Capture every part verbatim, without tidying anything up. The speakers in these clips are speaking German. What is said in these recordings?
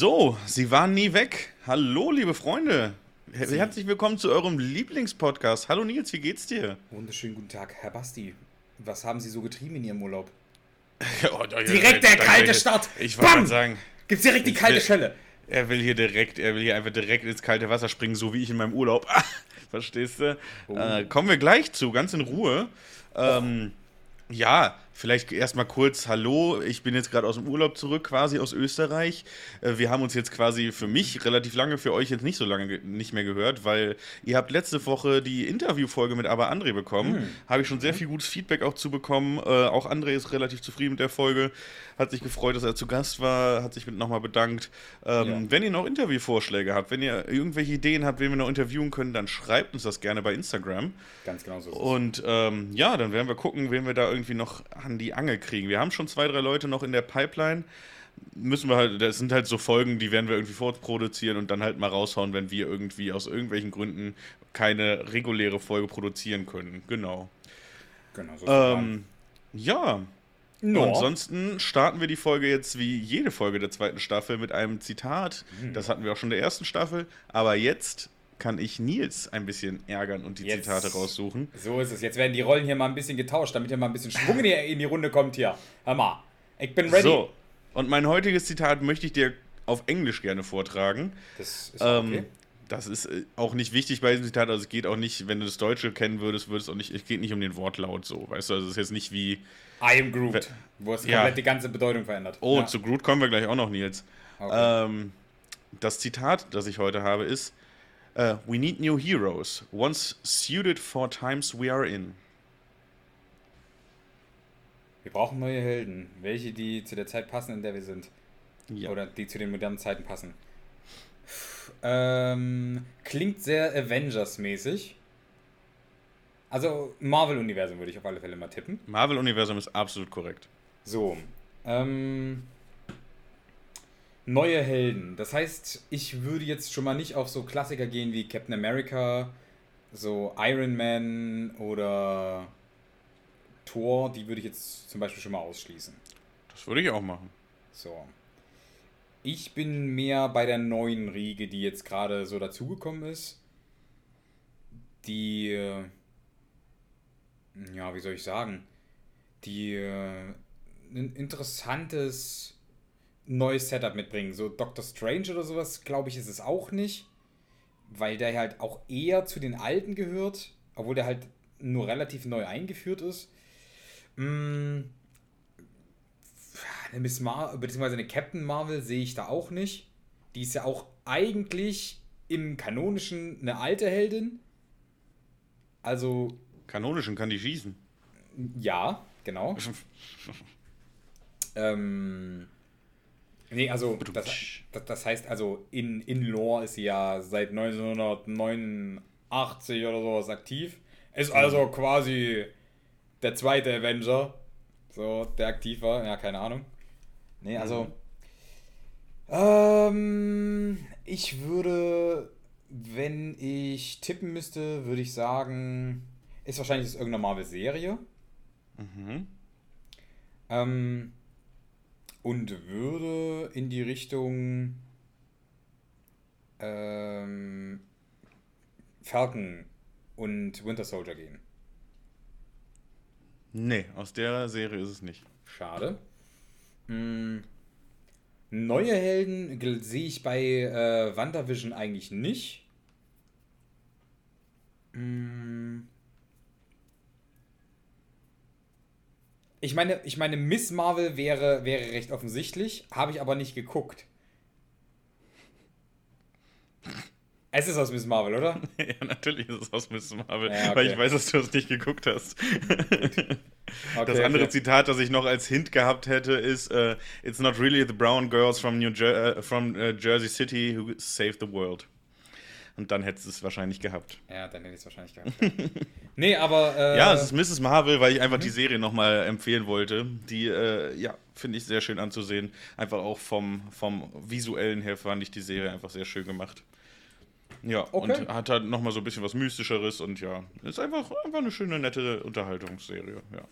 So, sie waren nie weg. Hallo, liebe Freunde. Herzlich willkommen zu eurem Lieblingspodcast. Hallo Nils, wie geht's dir? Wunderschönen guten Tag, Herr Basti. Was haben Sie so getrieben in Ihrem Urlaub? oh, oh, direkt der kalte Start. Ich wollte sagen, gibt's direkt die kalte will, Schelle. Er will hier direkt, er will hier einfach direkt ins kalte Wasser springen, so wie ich in meinem Urlaub. Verstehst du? Oh. Äh, kommen wir gleich zu, ganz in Ruhe. Ähm, oh. Ja. Vielleicht erstmal kurz, hallo, ich bin jetzt gerade aus dem Urlaub zurück, quasi aus Österreich. Wir haben uns jetzt quasi für mich relativ lange, für euch jetzt nicht so lange ge- nicht mehr gehört, weil ihr habt letzte Woche die Interviewfolge mit Aber André bekommen. Mhm. Habe ich schon sehr viel gutes Feedback auch zu bekommen. Äh, auch André ist relativ zufrieden mit der Folge. Hat sich gefreut, dass er zu Gast war, hat sich nochmal bedankt. Ähm, ja. Wenn ihr noch Interviewvorschläge habt, wenn ihr irgendwelche Ideen habt, wen wir noch interviewen können, dann schreibt uns das gerne bei Instagram. Ganz genau so ist es. Und ähm, ja, dann werden wir gucken, wen wir da irgendwie noch an die Angel kriegen. Wir haben schon zwei, drei Leute noch in der Pipeline. Müssen wir halt, das sind halt so Folgen, die werden wir irgendwie vorproduzieren und dann halt mal raushauen, wenn wir irgendwie aus irgendwelchen Gründen keine reguläre Folge produzieren können. Genau. Genau so. Ähm, ja. No. Ansonsten starten wir die Folge jetzt wie jede Folge der zweiten Staffel mit einem Zitat. Hm. Das hatten wir auch schon in der ersten Staffel. Aber jetzt kann ich Nils ein bisschen ärgern und die jetzt Zitate raussuchen. So ist es. Jetzt werden die Rollen hier mal ein bisschen getauscht, damit hier mal ein bisschen Schwung in die Runde kommt hier. Hör mal, ich bin ready. So, und mein heutiges Zitat möchte ich dir auf Englisch gerne vortragen. Das ist okay. Ähm, das ist auch nicht wichtig bei diesem Zitat. Also es geht auch nicht, wenn du das Deutsche kennen würdest, würdest auch nicht, es geht nicht um den Wortlaut so. Weißt du, also es ist jetzt nicht wie I am Groot, wo es komplett ja. die ganze Bedeutung verändert. Oh, ja. Und zu Groot kommen wir gleich auch noch, Nils. Okay. Ähm, das Zitat, das ich heute habe, ist: Uh, we need new heroes, once suited for times we are in. Wir brauchen neue Helden, welche die zu der Zeit passen, in der wir sind. Ja. Oder die zu den modernen Zeiten passen. Ähm, klingt sehr Avengers-mäßig. Also Marvel-Universum würde ich auf alle Fälle mal tippen. Marvel-Universum ist absolut korrekt. So, ähm... neue Helden. Das heißt, ich würde jetzt schon mal nicht auf so Klassiker gehen wie Captain America, so Iron Man oder Thor. Die würde ich jetzt zum Beispiel schon mal ausschließen. Das würde ich auch machen. So. Ich bin mehr bei der neuen Riege, die jetzt gerade so dazugekommen ist. Die, ja, wie soll ich sagen, die ein interessantes neues Setup mitbringen. So Doctor Strange oder sowas, glaube ich, ist es auch nicht, weil der halt auch eher zu den Alten gehört, obwohl der halt nur relativ neu eingeführt ist. Hm. Eine Miss Marvel, beziehungsweise eine Captain Marvel sehe ich da auch nicht. Die ist ja auch eigentlich im Kanonischen eine alte Heldin. Also... Kanonischen kann die schießen. Ja, genau. ähm... Nee, also, das, das heißt, also in, in Lore ist sie ja seit neunzehnhundertneunundachtzig oder sowas aktiv. Ist also quasi der zweite Avenger, so, der aktiv war. Ja, keine Ahnung. Nee, also, mhm. ähm, ich würde, wenn ich tippen müsste, würde ich sagen, ist wahrscheinlich aus irgendeiner Marvel-Serie. Mhm. Ähm, Und würde in die Richtung ähm, Falcon und Winter Soldier gehen. Nee, aus der Serie ist es nicht. Schade. Hm. Neue Helden gl- sehe ich bei äh, WandaVision eigentlich nicht. Hm. Ich meine, ich meine, Miss Marvel wäre, wäre recht offensichtlich, habe ich aber nicht geguckt. Es ist aus Miss Marvel, oder? Ja, natürlich ist es aus Miss Marvel, ja, okay. Weil ich weiß, dass du es nicht geguckt hast. Okay, das andere okay. Zitat, das ich noch als Hint gehabt hätte, ist uh, It's not really the brown girls from, New Jer- from uh, Jersey City who saved the world. Und dann hättest du es wahrscheinlich gehabt. Ja, dann hätte ich es wahrscheinlich gehabt. nee, aber... Äh, ja, es ist Misses Marvel, weil ich einfach mhm. die Serie nochmal empfehlen wollte. Die, äh, ja, finde ich sehr schön anzusehen. Einfach auch vom, vom visuellen her fand ich die Serie einfach sehr schön gemacht. Ja, okay. Und hat halt nochmal so ein bisschen was Mystischeres. Und ja, ist einfach, einfach eine schöne, nette Unterhaltungsserie. Ja.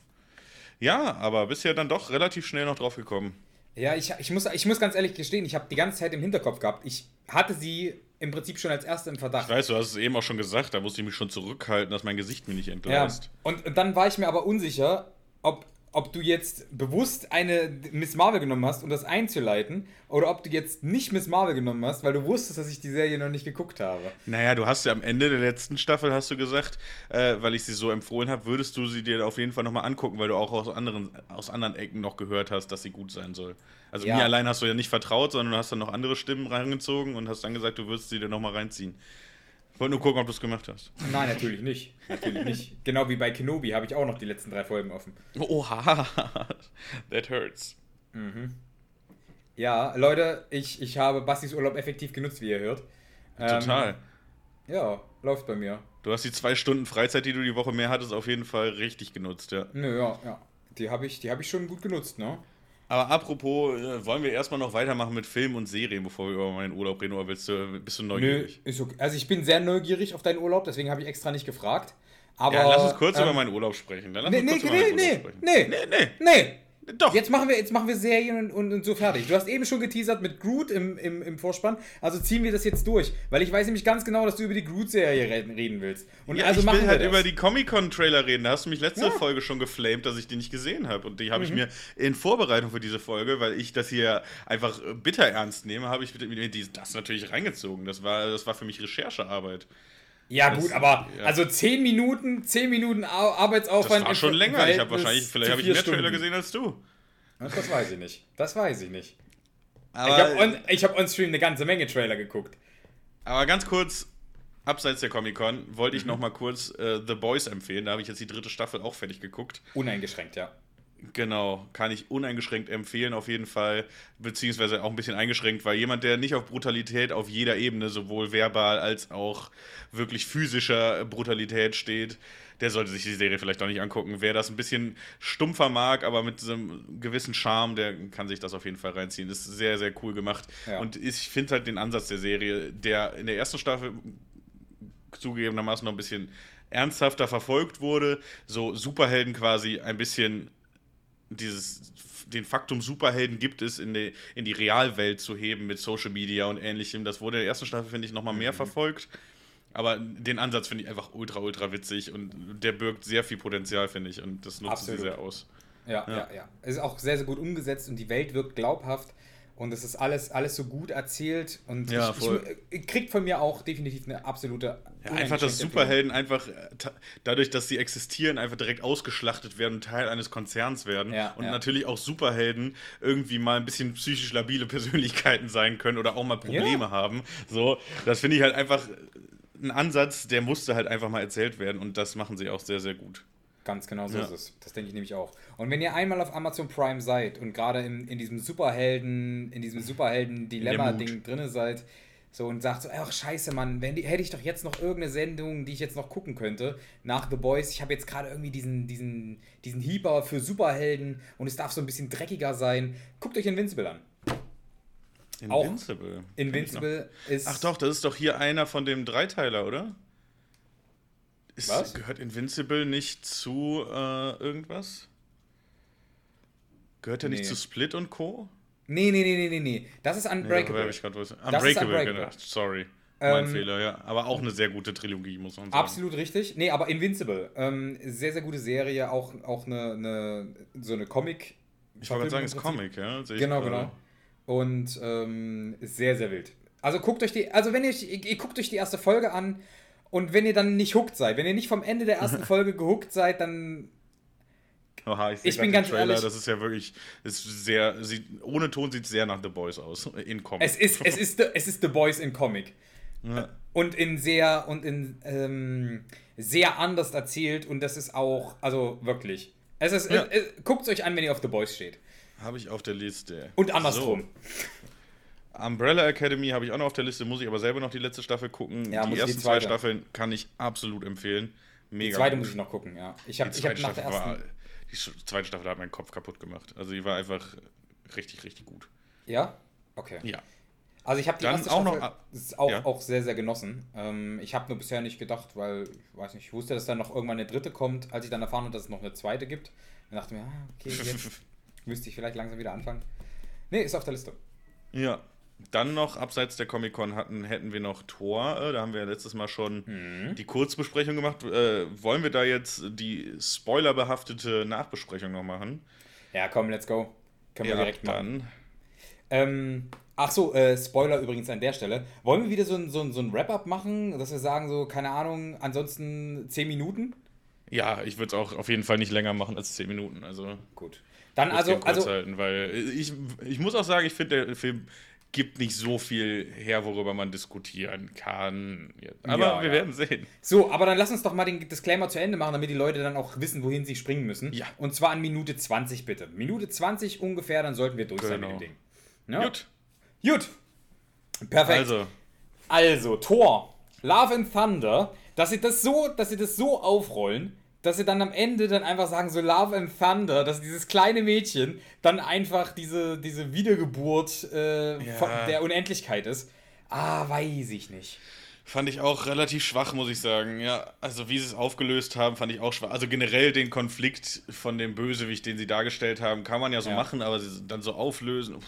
ja, aber bisher dann doch relativ schnell noch drauf gekommen. Ja, ich, ich, muss, ich muss ganz ehrlich gestehen, ich habe die ganze Zeit im Hinterkopf gehabt. Ich hatte sie im Prinzip schon als erste im Verdacht. Ich weiß, du hast es eben auch schon gesagt, da musste ich mich schon zurückhalten, dass mein Gesicht mir nicht entgleist. Ja. Und, und dann war ich mir aber unsicher, ob, ob du jetzt bewusst eine Miss Marvel genommen hast, um das einzuleiten, oder ob du jetzt nicht Miss Marvel genommen hast, weil du wusstest, dass ich die Serie noch nicht geguckt habe. Naja, du hast ja am Ende der letzten Staffel, hast du gesagt, äh, weil ich sie so empfohlen habe, würdest du sie dir auf jeden Fall nochmal angucken, weil du auch aus anderen, aus anderen Ecken noch gehört hast, dass sie gut sein soll. Also ja. Mir allein hast du ja nicht vertraut, sondern du hast dann noch andere Stimmen reingezogen und hast dann gesagt, du würdest sie dir nochmal reinziehen. Ich wollte nur gucken, ob du es gemacht hast. Nein, natürlich nicht. Natürlich nicht. Genau wie bei Kenobi habe ich auch noch die letzten drei Folgen offen. Oha, that hurts. Mhm. Ja, Leute, ich, ich habe Bastis Urlaub effektiv genutzt, wie ihr hört. Total. Ähm, ja, läuft bei mir. Du hast die zwei Stunden Freizeit, die du die Woche mehr hattest, auf jeden Fall richtig genutzt, ja. Nö, ja, ja. Die habe ich, die habe ich schon gut genutzt, ne? Aber apropos, wollen wir erstmal noch weitermachen mit Filmen und Serien, bevor wir über meinen Urlaub reden, oder bist du, bist du neugierig? Nö, ist okay. Also ich bin sehr neugierig auf deinen Urlaub, deswegen habe ich extra nicht gefragt. Aber, ja, lass uns kurz ähm, über meinen Urlaub sprechen. Dann lass nee, uns kurz nee, über meinen nee, Urlaub nee, sprechen. Nee, nee, nee, nee. Doch. Jetzt machen wir, jetzt machen wir Serien und, und, und so fertig. Du hast eben schon geteasert mit Groot im, im, im Vorspann, also ziehen wir das jetzt durch. Weil ich weiß nämlich ganz genau, dass du über die Groot-Serie reden willst. Und ja, also ich will halt das. über die Comicon-Trailer reden. Da hast du mich letzte ja. Folge schon geflamed, dass ich die nicht gesehen habe. Und die habe mhm. ich mir in Vorbereitung für diese Folge, weil ich das hier einfach bitter ernst nehme, habe ich mir das natürlich reingezogen. Das war, das war für mich Recherchearbeit. Ja das, gut, aber ja. also zehn Minuten Arbeitsaufwand. Das war schon länger. Ich habe wahrscheinlich, vielleicht habe ich mehr Stunden. Trailer gesehen als du. Das weiß ich nicht. Das weiß ich nicht. Aber ich habe on, ich hab on Stream eine ganze Menge Trailer geguckt. Aber ganz kurz, abseits der Comic-Con, wollte ich mhm. noch mal kurz äh, The Boyz empfehlen. Da habe ich jetzt die dritte Staffel auch fertig geguckt. Uneingeschränkt, ja. Genau, kann ich uneingeschränkt empfehlen auf jeden Fall, beziehungsweise auch ein bisschen eingeschränkt, weil jemand, der nicht auf Brutalität auf jeder Ebene, sowohl verbal als auch wirklich physischer Brutalität steht, der sollte sich die Serie vielleicht auch nicht angucken. Wer das ein bisschen stumpfer mag, aber mit so einem gewissen Charme, der kann sich das auf jeden Fall reinziehen. Das ist sehr, sehr cool gemacht. Ja. Und ich finde halt den Ansatz der Serie, der in der ersten Staffel zugegebenermaßen noch ein bisschen ernsthafter verfolgt wurde, so Superhelden quasi ein bisschen... Dieses, den Faktum Superhelden gibt es in die, in die Realwelt zu heben mit Social Media und ähnlichem. Das wurde in der ersten Staffel, finde ich, nochmal mehr mhm. verfolgt. Aber den Ansatz finde ich einfach ultra, ultra witzig und der birgt sehr viel Potenzial, finde ich. Und das nutzt sie sehr aus. Ja, ja, ja, ja. Es ist auch sehr, sehr gut umgesetzt und die Welt wirkt glaubhaft. Und es ist alles, alles so gut erzählt und ja, ich, ich, ich kriegt von mir auch definitiv eine absolute... Ja, einfach, dass Superhelden einfach ta- dadurch, dass sie existieren, einfach direkt ausgeschlachtet werden und Teil eines Konzerns werden. Ja, und ja. natürlich auch Superhelden irgendwie mal ein bisschen psychisch labile Persönlichkeiten sein können oder auch mal Probleme ja. haben. So, das finde ich halt einfach ein Ansatz, der musste halt einfach mal erzählt werden und das machen sie auch sehr, sehr gut. Ganz genau so ja. ist es. Das denke ich nämlich auch. Und wenn ihr einmal auf Amazon Prime seid und gerade in, in diesem Superhelden, in diesem Superhelden-Dilemma-Ding drin seid, so und sagt so, ach scheiße, Mann, wenn die, hätte ich doch jetzt noch irgendeine Sendung, die ich jetzt noch gucken könnte, nach The Boyz, ich habe jetzt gerade irgendwie diesen, diesen, diesen Hieber für Superhelden und es darf so ein bisschen dreckiger sein. Guckt euch Invincible an. Invincible? Auch Invincible ist... Ach doch, das ist doch hier einer von dem Dreiteiler, oder? Ist, was? Gehört Invincible nicht zu äh, irgendwas? Gehört er nee. nicht zu Split und Co.? Nee, nee, nee, nee, nee, nee. Das ist Unbreakable. Nee, ich grad was. Unbreakable, das ist Unbreakable. Genau. Sorry, mein ähm, Fehler, ja. Aber auch eine sehr gute Trilogie, muss man sagen. Absolut richtig. Nee, aber Invincible. Ähm, sehr, sehr gute Serie. Auch, auch eine, eine, so eine Comic. Ich wollte gerade sagen, es ist Comic, ja. Sehe genau, genau. Und ähm, ist sehr, sehr wild. Also guckt euch die, also wenn ihr, ihr, ihr guckt euch die erste Folge an, und wenn ihr dann nicht hooked seid, wenn ihr nicht vom Ende der ersten Folge gehuckt seid, dann... Oha, ich sehe ich bin ganz Trailer, ehrlich, das ist ja wirklich, ist sehr, sieht, ohne Ton sieht es sehr nach The Boyz aus, in Comic. Es ist, es ist, es ist The Boyz in Comic. Ja. Und in sehr, und in ähm, sehr anders erzählt und das ist auch, also wirklich. Es ist, ja. es, es, guckt's euch an, wenn ihr auf The Boyz steht. Habe ich auf der Liste. Und andersrum. So. Umbrella Academy habe ich auch noch auf der Liste, muss ich aber selber noch die letzte Staffel gucken. Ja, die ersten die zwei Staffeln kann ich absolut empfehlen. Mega. Die zweite gut. muss ich noch gucken, ja. Ich hab, die, zweite ich hab nach der war, die zweite Staffel hat meinen Kopf kaputt gemacht. Also die war einfach richtig, richtig gut. Ja? Okay. Ja. Also ich habe die Dann erste auch Staffel noch, ist auch, ja. auch sehr, sehr genossen. Ähm, ich habe nur bisher nicht gedacht, weil ich weiß nicht, ich wusste, dass dann noch irgendwann eine dritte kommt, als ich dann erfahren habe, dass es noch eine zweite gibt. Dann dachte ich mir, ah, okay, jetzt müsste ich vielleicht langsam wieder anfangen. Nee, ist auf der Liste. Ja. Dann noch, abseits der Comicon hatten, hätten wir noch Thor. Da haben wir ja letztes Mal schon mhm. die Kurzbesprechung gemacht. Äh, wollen wir da jetzt die spoilerbehaftete Nachbesprechung noch machen? Ja, komm, let's go. Können wir ja, direkt machen. Dann. Ähm, ach so, äh, Spoiler übrigens an der Stelle. Wollen wir wieder so ein, so ein, so ein Wrap-Up machen, dass wir sagen, so, keine Ahnung, ansonsten zehn Minuten? Ja, ich würde es auch auf jeden Fall nicht länger machen als zehn Minuten. Also gut. Dann also, kurz also halten, weil ich, ich muss auch sagen, ich finde, der Film gibt nicht so viel her, worüber man diskutieren kann. Aber ja, wir ja. werden sehen. So, aber dann lass uns doch mal den Disclaimer zu Ende machen, damit die Leute dann auch wissen, wohin sie springen müssen. Ja. Und zwar an Minute zwanzig, bitte. Minute zwanzig ungefähr, dann sollten wir durch genau. sein mit dem Ding. No? Gut. Gut. Perfekt. Also, also Thor, Love and Thunder, dass sie das so, dass sie das so aufrollen, dass sie dann am Ende dann einfach sagen, so Love and Thunder, dass dieses kleine Mädchen dann einfach diese, diese Wiedergeburt äh, ja. von der Unendlichkeit ist. Ah, weiß ich nicht. Fand ich auch relativ schwach, muss ich sagen. Ja, also wie sie es aufgelöst haben, fand ich auch schwach. Also generell den Konflikt von dem Bösewicht, den sie dargestellt haben, kann man ja so ja. machen, aber sie dann so auflösen. Uff.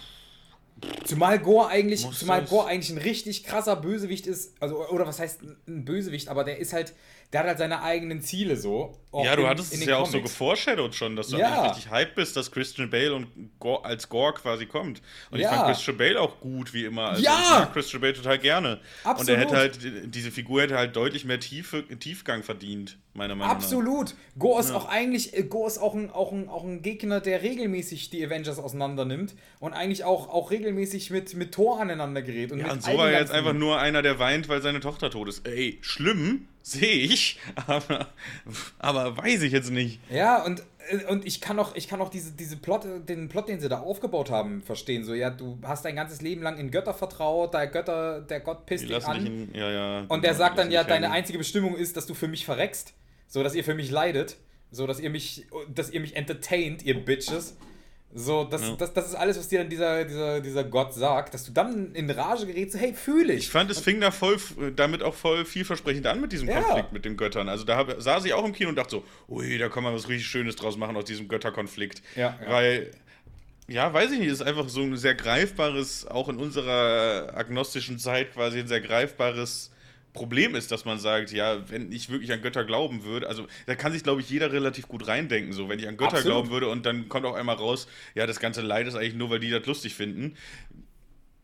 Zumal Gore eigentlich, zumal Gore eigentlich ein richtig krasser Bösewicht ist, also oder was heißt ein Bösewicht, aber der ist halt, der hat halt seine eigenen Ziele so. Ja, du in, hattest in es ja Comics. Auch so geforeshadowed schon, dass du ja. richtig hyped bist, dass Christian Bale und Gore, als Gore quasi kommt. Und ja. ich fand Christian Bale auch gut, wie immer. Also ja! Ich mag Christian Bale total gerne. Absolut. Und er hätte halt, diese Figur hätte halt deutlich mehr Tiefe, Tiefgang verdient, meiner Meinung nach. Absolut! Gore ist ja. auch eigentlich, Gore ist auch ein, auch, ein, auch ein Gegner, der regelmäßig die Avengers auseinander nimmt und eigentlich auch, auch regelmäßig mit, mit Thor aneinander gerät. Und, ja, mit und so war er jetzt einfach nur einer, der weint, weil seine Tochter tot ist. Ey, schlimm! Sehe ich, aber, aber weiß ich jetzt nicht. Ja, und, und ich kann auch, ich kann auch diese, diese Plot, den Plot, den sie da aufgebaut haben, verstehen. So, ja, du hast dein ganzes Leben lang in Götter vertraut, der, Götter, der Gott pisst dich an. Ihn, ja, ja, und der sagt dann, ja, deine einzige Bestimmung ist, dass du für mich verreckst, so dass ihr für mich leidet, so dass ihr mich, dass ihr mich entertaint, ihr Bitches. So, das, ja. das, das ist alles, was dir dann dieser, dieser, dieser Gott sagt, dass du dann in Rage gerätst, so, hey, fühle ich. Ich fand, es fing da voll, damit auch voll vielversprechend an mit diesem ja. Konflikt mit den Göttern. Also da hab, saß ich auch im Kino und dachte so, ui, da kann man was richtig Schönes draus machen aus diesem Götterkonflikt. Ja, ja. Weil, ja, weiß ich nicht, es ist einfach so ein sehr greifbares, auch in unserer agnostischen Zeit quasi ein sehr greifbares Problem ist, dass man sagt, ja, wenn ich wirklich an Götter glauben würde, also da kann sich, glaube ich, jeder relativ gut reindenken, so, wenn ich an Götter Absolut. Glauben würde und dann kommt auch einmal raus, ja, das ganze Leid ist eigentlich nur, weil die das lustig finden.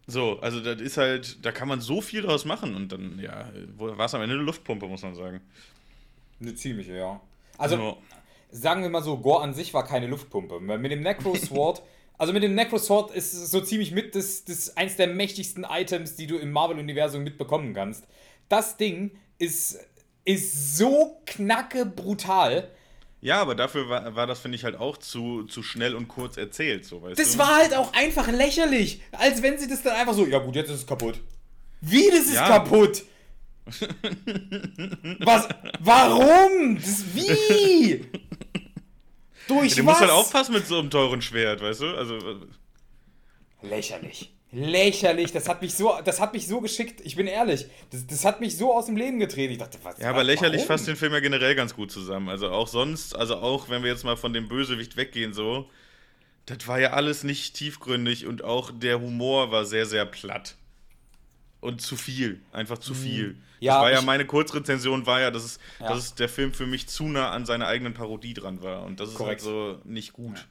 So, also das ist halt, da kann man so viel draus machen und dann, ja, war es am Ende eine Luftpumpe, muss man sagen. Eine ziemliche, ja. Also, so. Sagen wir mal so, Gore an sich war keine Luftpumpe. Mit dem Necro-Sword Also mit dem Necrosword ist so ziemlich mit das, das eins der mächtigsten Items, die du im Marvel-Universum mitbekommen kannst. Das Ding ist, ist so knacke brutal. Ja, aber dafür war, war das, finde ich, halt auch zu, zu schnell und kurz erzählt. So, weißt das du? War halt auch einfach lächerlich. Als wenn sie das dann einfach so, ja gut, jetzt ist es kaputt. Wie, das ist ja. kaputt? Was? Warum? Das, wie? Durch ja, du was? Musst halt aufpassen mit so einem teuren Schwert, weißt du? Also lächerlich. Lächerlich, das hat mich so, das hat mich so geschickt, ich bin ehrlich, das, das hat mich so aus dem Leben getreten, ich dachte, was? Ja, aber lächerlich warum? Fasst den Film ja generell ganz gut zusammen, also auch sonst, also auch wenn wir jetzt mal von dem Bösewicht weggehen so, das war ja alles nicht tiefgründig und auch der Humor war sehr, sehr platt. Und zu viel, einfach zu viel. Ja, das war ja meine Kurzrezension, war ja, dass, es, ja. dass es der Film für mich zu nah an seiner eigenen Parodie dran war. Und das ist Korrekt. Halt so nicht gut. Ja.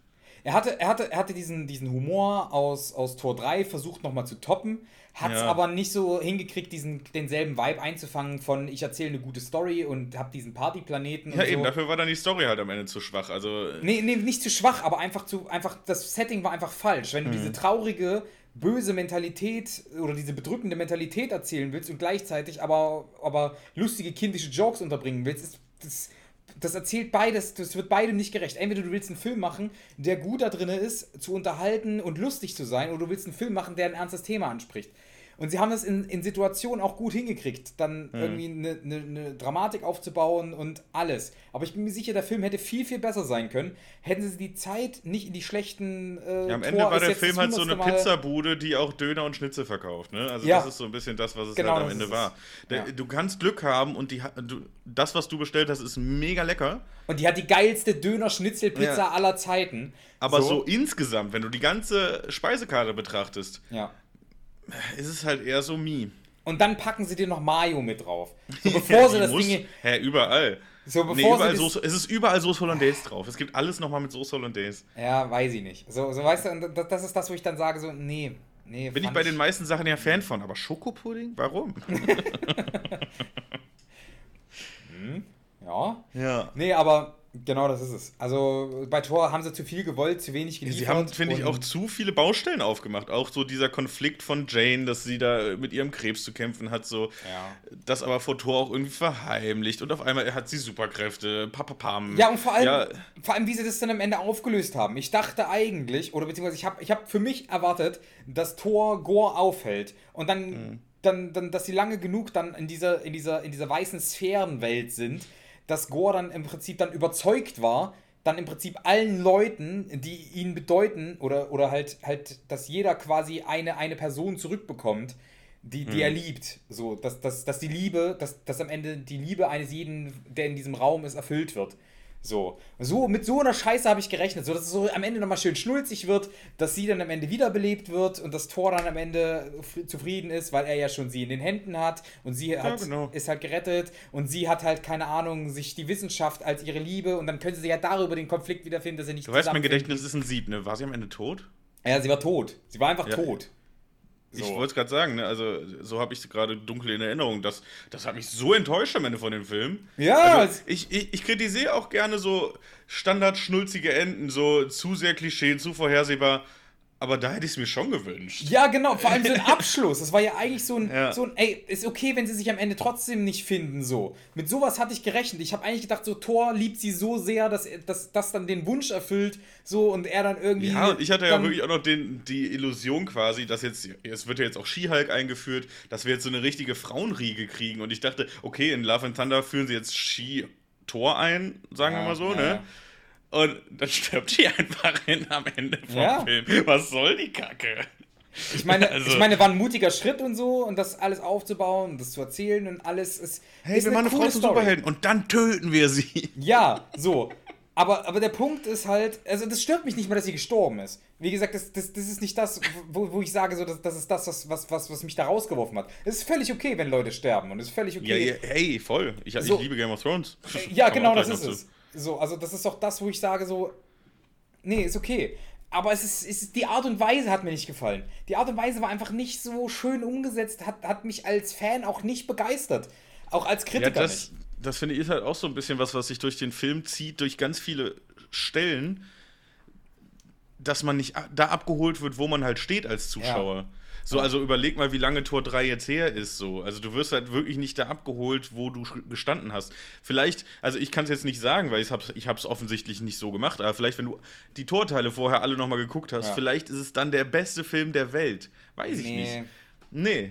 Er hatte, er hatte, er hatte diesen, diesen Humor aus, aus Tor drei versucht nochmal zu toppen, hat es ja. aber nicht so hingekriegt, diesen, denselben Vibe einzufangen von ich erzähle eine gute Story und hab diesen Partyplaneten. Ja und eben, so. Dafür war dann die Story halt am Ende zu schwach. Also nee, nee, nicht zu schwach, aber einfach zu, einfach das Setting war einfach falsch. Wenn du mhm. diese traurige böse Mentalität oder diese bedrückende Mentalität erzählen willst und gleichzeitig aber, aber lustige kindische Jokes unterbringen willst, ist, das, das erzählt beides, das wird beidem nicht gerecht. Entweder du willst einen Film machen, der gut da drin ist, zu unterhalten und lustig zu sein, oder du willst einen Film machen, der ein ernstes Thema anspricht. Und sie haben das in, in Situationen auch gut hingekriegt, dann mhm. irgendwie eine ne, ne Dramatik aufzubauen und alles. Aber ich bin mir sicher, der Film hätte viel, viel besser sein können, hätten sie die Zeit nicht in die schlechten äh, ja, am Tor, Ende war der Film halt so eine Mal. Pizzabude, die auch Döner und Schnitzel verkauft. Ne? Also ja. das ist so ein bisschen das, was es genau, halt am Ende war. Der, ja. Du kannst Glück haben und die, du, das, was du bestellt hast, ist mega lecker. Und die hat die geilste Döner-Schnitzel-Pizza ja. aller Zeiten. Aber so. so insgesamt, wenn du die ganze Speisekarte betrachtest, ja. ist es halt eher so mie. Und dann packen sie dir noch Mayo mit drauf. So bevor ja, sie das muss, Ding... Hä, überall. So, bevor nee, überall Soße, es ist überall Soße Hollandaise drauf. Es gibt alles nochmal mit Soße Hollandaise. Ja, weiß ich nicht. So, so weißt du, das, das ist das, wo ich dann sage, so, nee, nee. Bin ich bei ich den meisten Sachen ja Fan von, aber Schokopudding? Warum? hm, ja. ja. Nee, aber... Genau, das ist es. Also bei Thor haben sie zu viel gewollt, zu wenig geliefert. Sie haben, finde ich, auch zu viele Baustellen aufgemacht. Auch so dieser Konflikt von Jane, dass sie da mit ihrem Krebs zu kämpfen hat. So. Ja. Das aber vor Thor auch irgendwie verheimlicht. Und auf einmal hat sie Superkräfte. Papapam. Ja, und vor allem, ja. vor allem, wie sie das dann am Ende aufgelöst haben. Ich dachte eigentlich, oder beziehungsweise ich habe ich hab für mich erwartet, dass Thor Gore aufhält. Und dann, mhm. dann, dann dass sie lange genug dann in dieser, in dieser, in dieser weißen Sphärenwelt sind, dass Gore dann im Prinzip dann überzeugt war, dann im Prinzip allen Leuten, die ihn bedeuten, oder, oder halt, halt, dass jeder quasi eine, eine Person zurückbekommt, die, die mhm. er liebt. So, dass, dass, dass die Liebe, dass, dass am Ende die Liebe eines jeden, der in diesem Raum ist, erfüllt wird. So. so Mit so einer Scheiße habe ich gerechnet, so dass es so am Ende nochmal schön schnulzig wird, dass sie dann am Ende wiederbelebt wird und dass Thor dann am Ende f- zufrieden ist, weil er ja schon sie in den Händen hat und sie ja, hat, genau. ist halt gerettet und sie hat halt, keine Ahnung, sich die Wissenschaft als ihre Liebe und dann können sie sich ja darüber den Konflikt wiederfinden, dass er nicht Du weißt, mein Gedächtnis ist ein Sieb, ne? War sie am Ende tot? Ja, sie war tot. Sie war einfach ja. tot. So. Ich wollte es gerade sagen, ne? Also so habe ich es gerade dunkel in Erinnerung. Das, das hat mich so enttäuscht am Ende von dem Film. Ja. Also, ich, ich, ich kritisiere auch gerne so standardschnulzige Enden, so zu sehr Klischee, zu vorhersehbar. Aber da hätte ich es mir schon gewünscht. Ja, genau. Vor allem so ein Abschluss. Das war ja eigentlich so ein, ja. so ein, ey, ist okay, wenn sie sich am Ende trotzdem nicht finden, so. Mit sowas hatte ich gerechnet. Ich habe eigentlich gedacht, so Thor liebt sie so sehr, dass das dann den Wunsch erfüllt, so, und er dann irgendwie... Ja, und ich hatte ja wirklich auch noch den, die Illusion quasi, dass jetzt, es wird ja jetzt auch She-Hulk eingeführt, dass wir jetzt so eine richtige Frauenriege kriegen. Und ich dachte, okay, in Love and Thunder führen sie jetzt She-Thor ein, sagen ja, wir mal so, ja. ne? Und dann stirbt die einfach hin am Ende vom ja. Film. Was soll die Kacke? Ich meine, also. ich meine, war ein mutiger Schritt und so, und das alles aufzubauen und das zu erzählen und alles ist. Hey, ist wir machen eine Frau zum Superhelden und dann töten wir sie. Ja, so. Aber, aber der Punkt ist halt, also das stört mich nicht mal, dass sie gestorben ist. Wie gesagt, das, das, das ist nicht das, wo, wo ich sage, so, das, das ist das, was, was, was, was mich da rausgeworfen hat. Es ist völlig okay, wenn Leute sterben und es ist völlig okay. Ja, ja, hey, voll. Ich, so. ich liebe Game of Thrones. Ja, Kann genau, das ist es. So, also das ist doch das, wo ich sage so, nee, ist okay. Aber es ist, es ist, die Art und Weise hat mir nicht gefallen. Die Art und Weise war einfach nicht so schön umgesetzt, hat, hat mich als Fan auch nicht begeistert. Auch als Kritiker ja, das, nicht. Das finde ich ist halt auch so ein bisschen was, was sich durch den Film zieht, durch ganz viele Stellen, dass man nicht da abgeholt wird, wo man halt steht als Zuschauer. Ja. So, also überleg mal, wie lange Tor drei jetzt her ist, so. Also du wirst halt wirklich nicht da abgeholt, wo du gestanden hast. Vielleicht, also ich kann es jetzt nicht sagen, weil ich hab's, ich hab's offensichtlich nicht so gemacht, aber vielleicht, wenn du die Torteile vorher alle nochmal geguckt hast, ja. vielleicht ist es dann der beste Film der Welt. Weiß ich nee. nicht.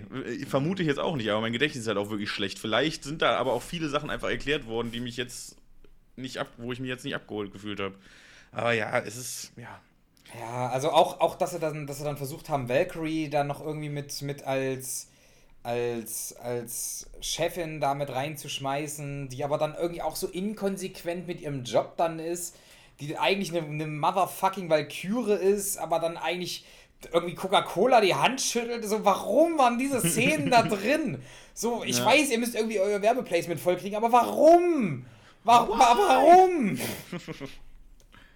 Nee, vermute ich jetzt auch nicht, aber mein Gedächtnis ist halt auch wirklich schlecht. Vielleicht sind da aber auch viele Sachen einfach erklärt worden, die mich jetzt nicht ab, wo ich mich jetzt nicht abgeholt gefühlt habe. Aber ja, es ist, ja... Ja, also auch, auch dass, sie dann, dass sie dann versucht haben, Valkyrie da noch irgendwie mit, mit als, als, als Chefin da mit reinzuschmeißen, die aber dann irgendwie auch so inkonsequent mit ihrem Job dann ist, die eigentlich eine, eine motherfucking Valkyrie ist, aber dann eigentlich irgendwie Coca-Cola die Hand schüttelt. So, warum waren diese Szenen da drin? So, ich ja. weiß, ihr müsst irgendwie euer Werbeplacement vollkriegen, aber warum? Warum? Warum?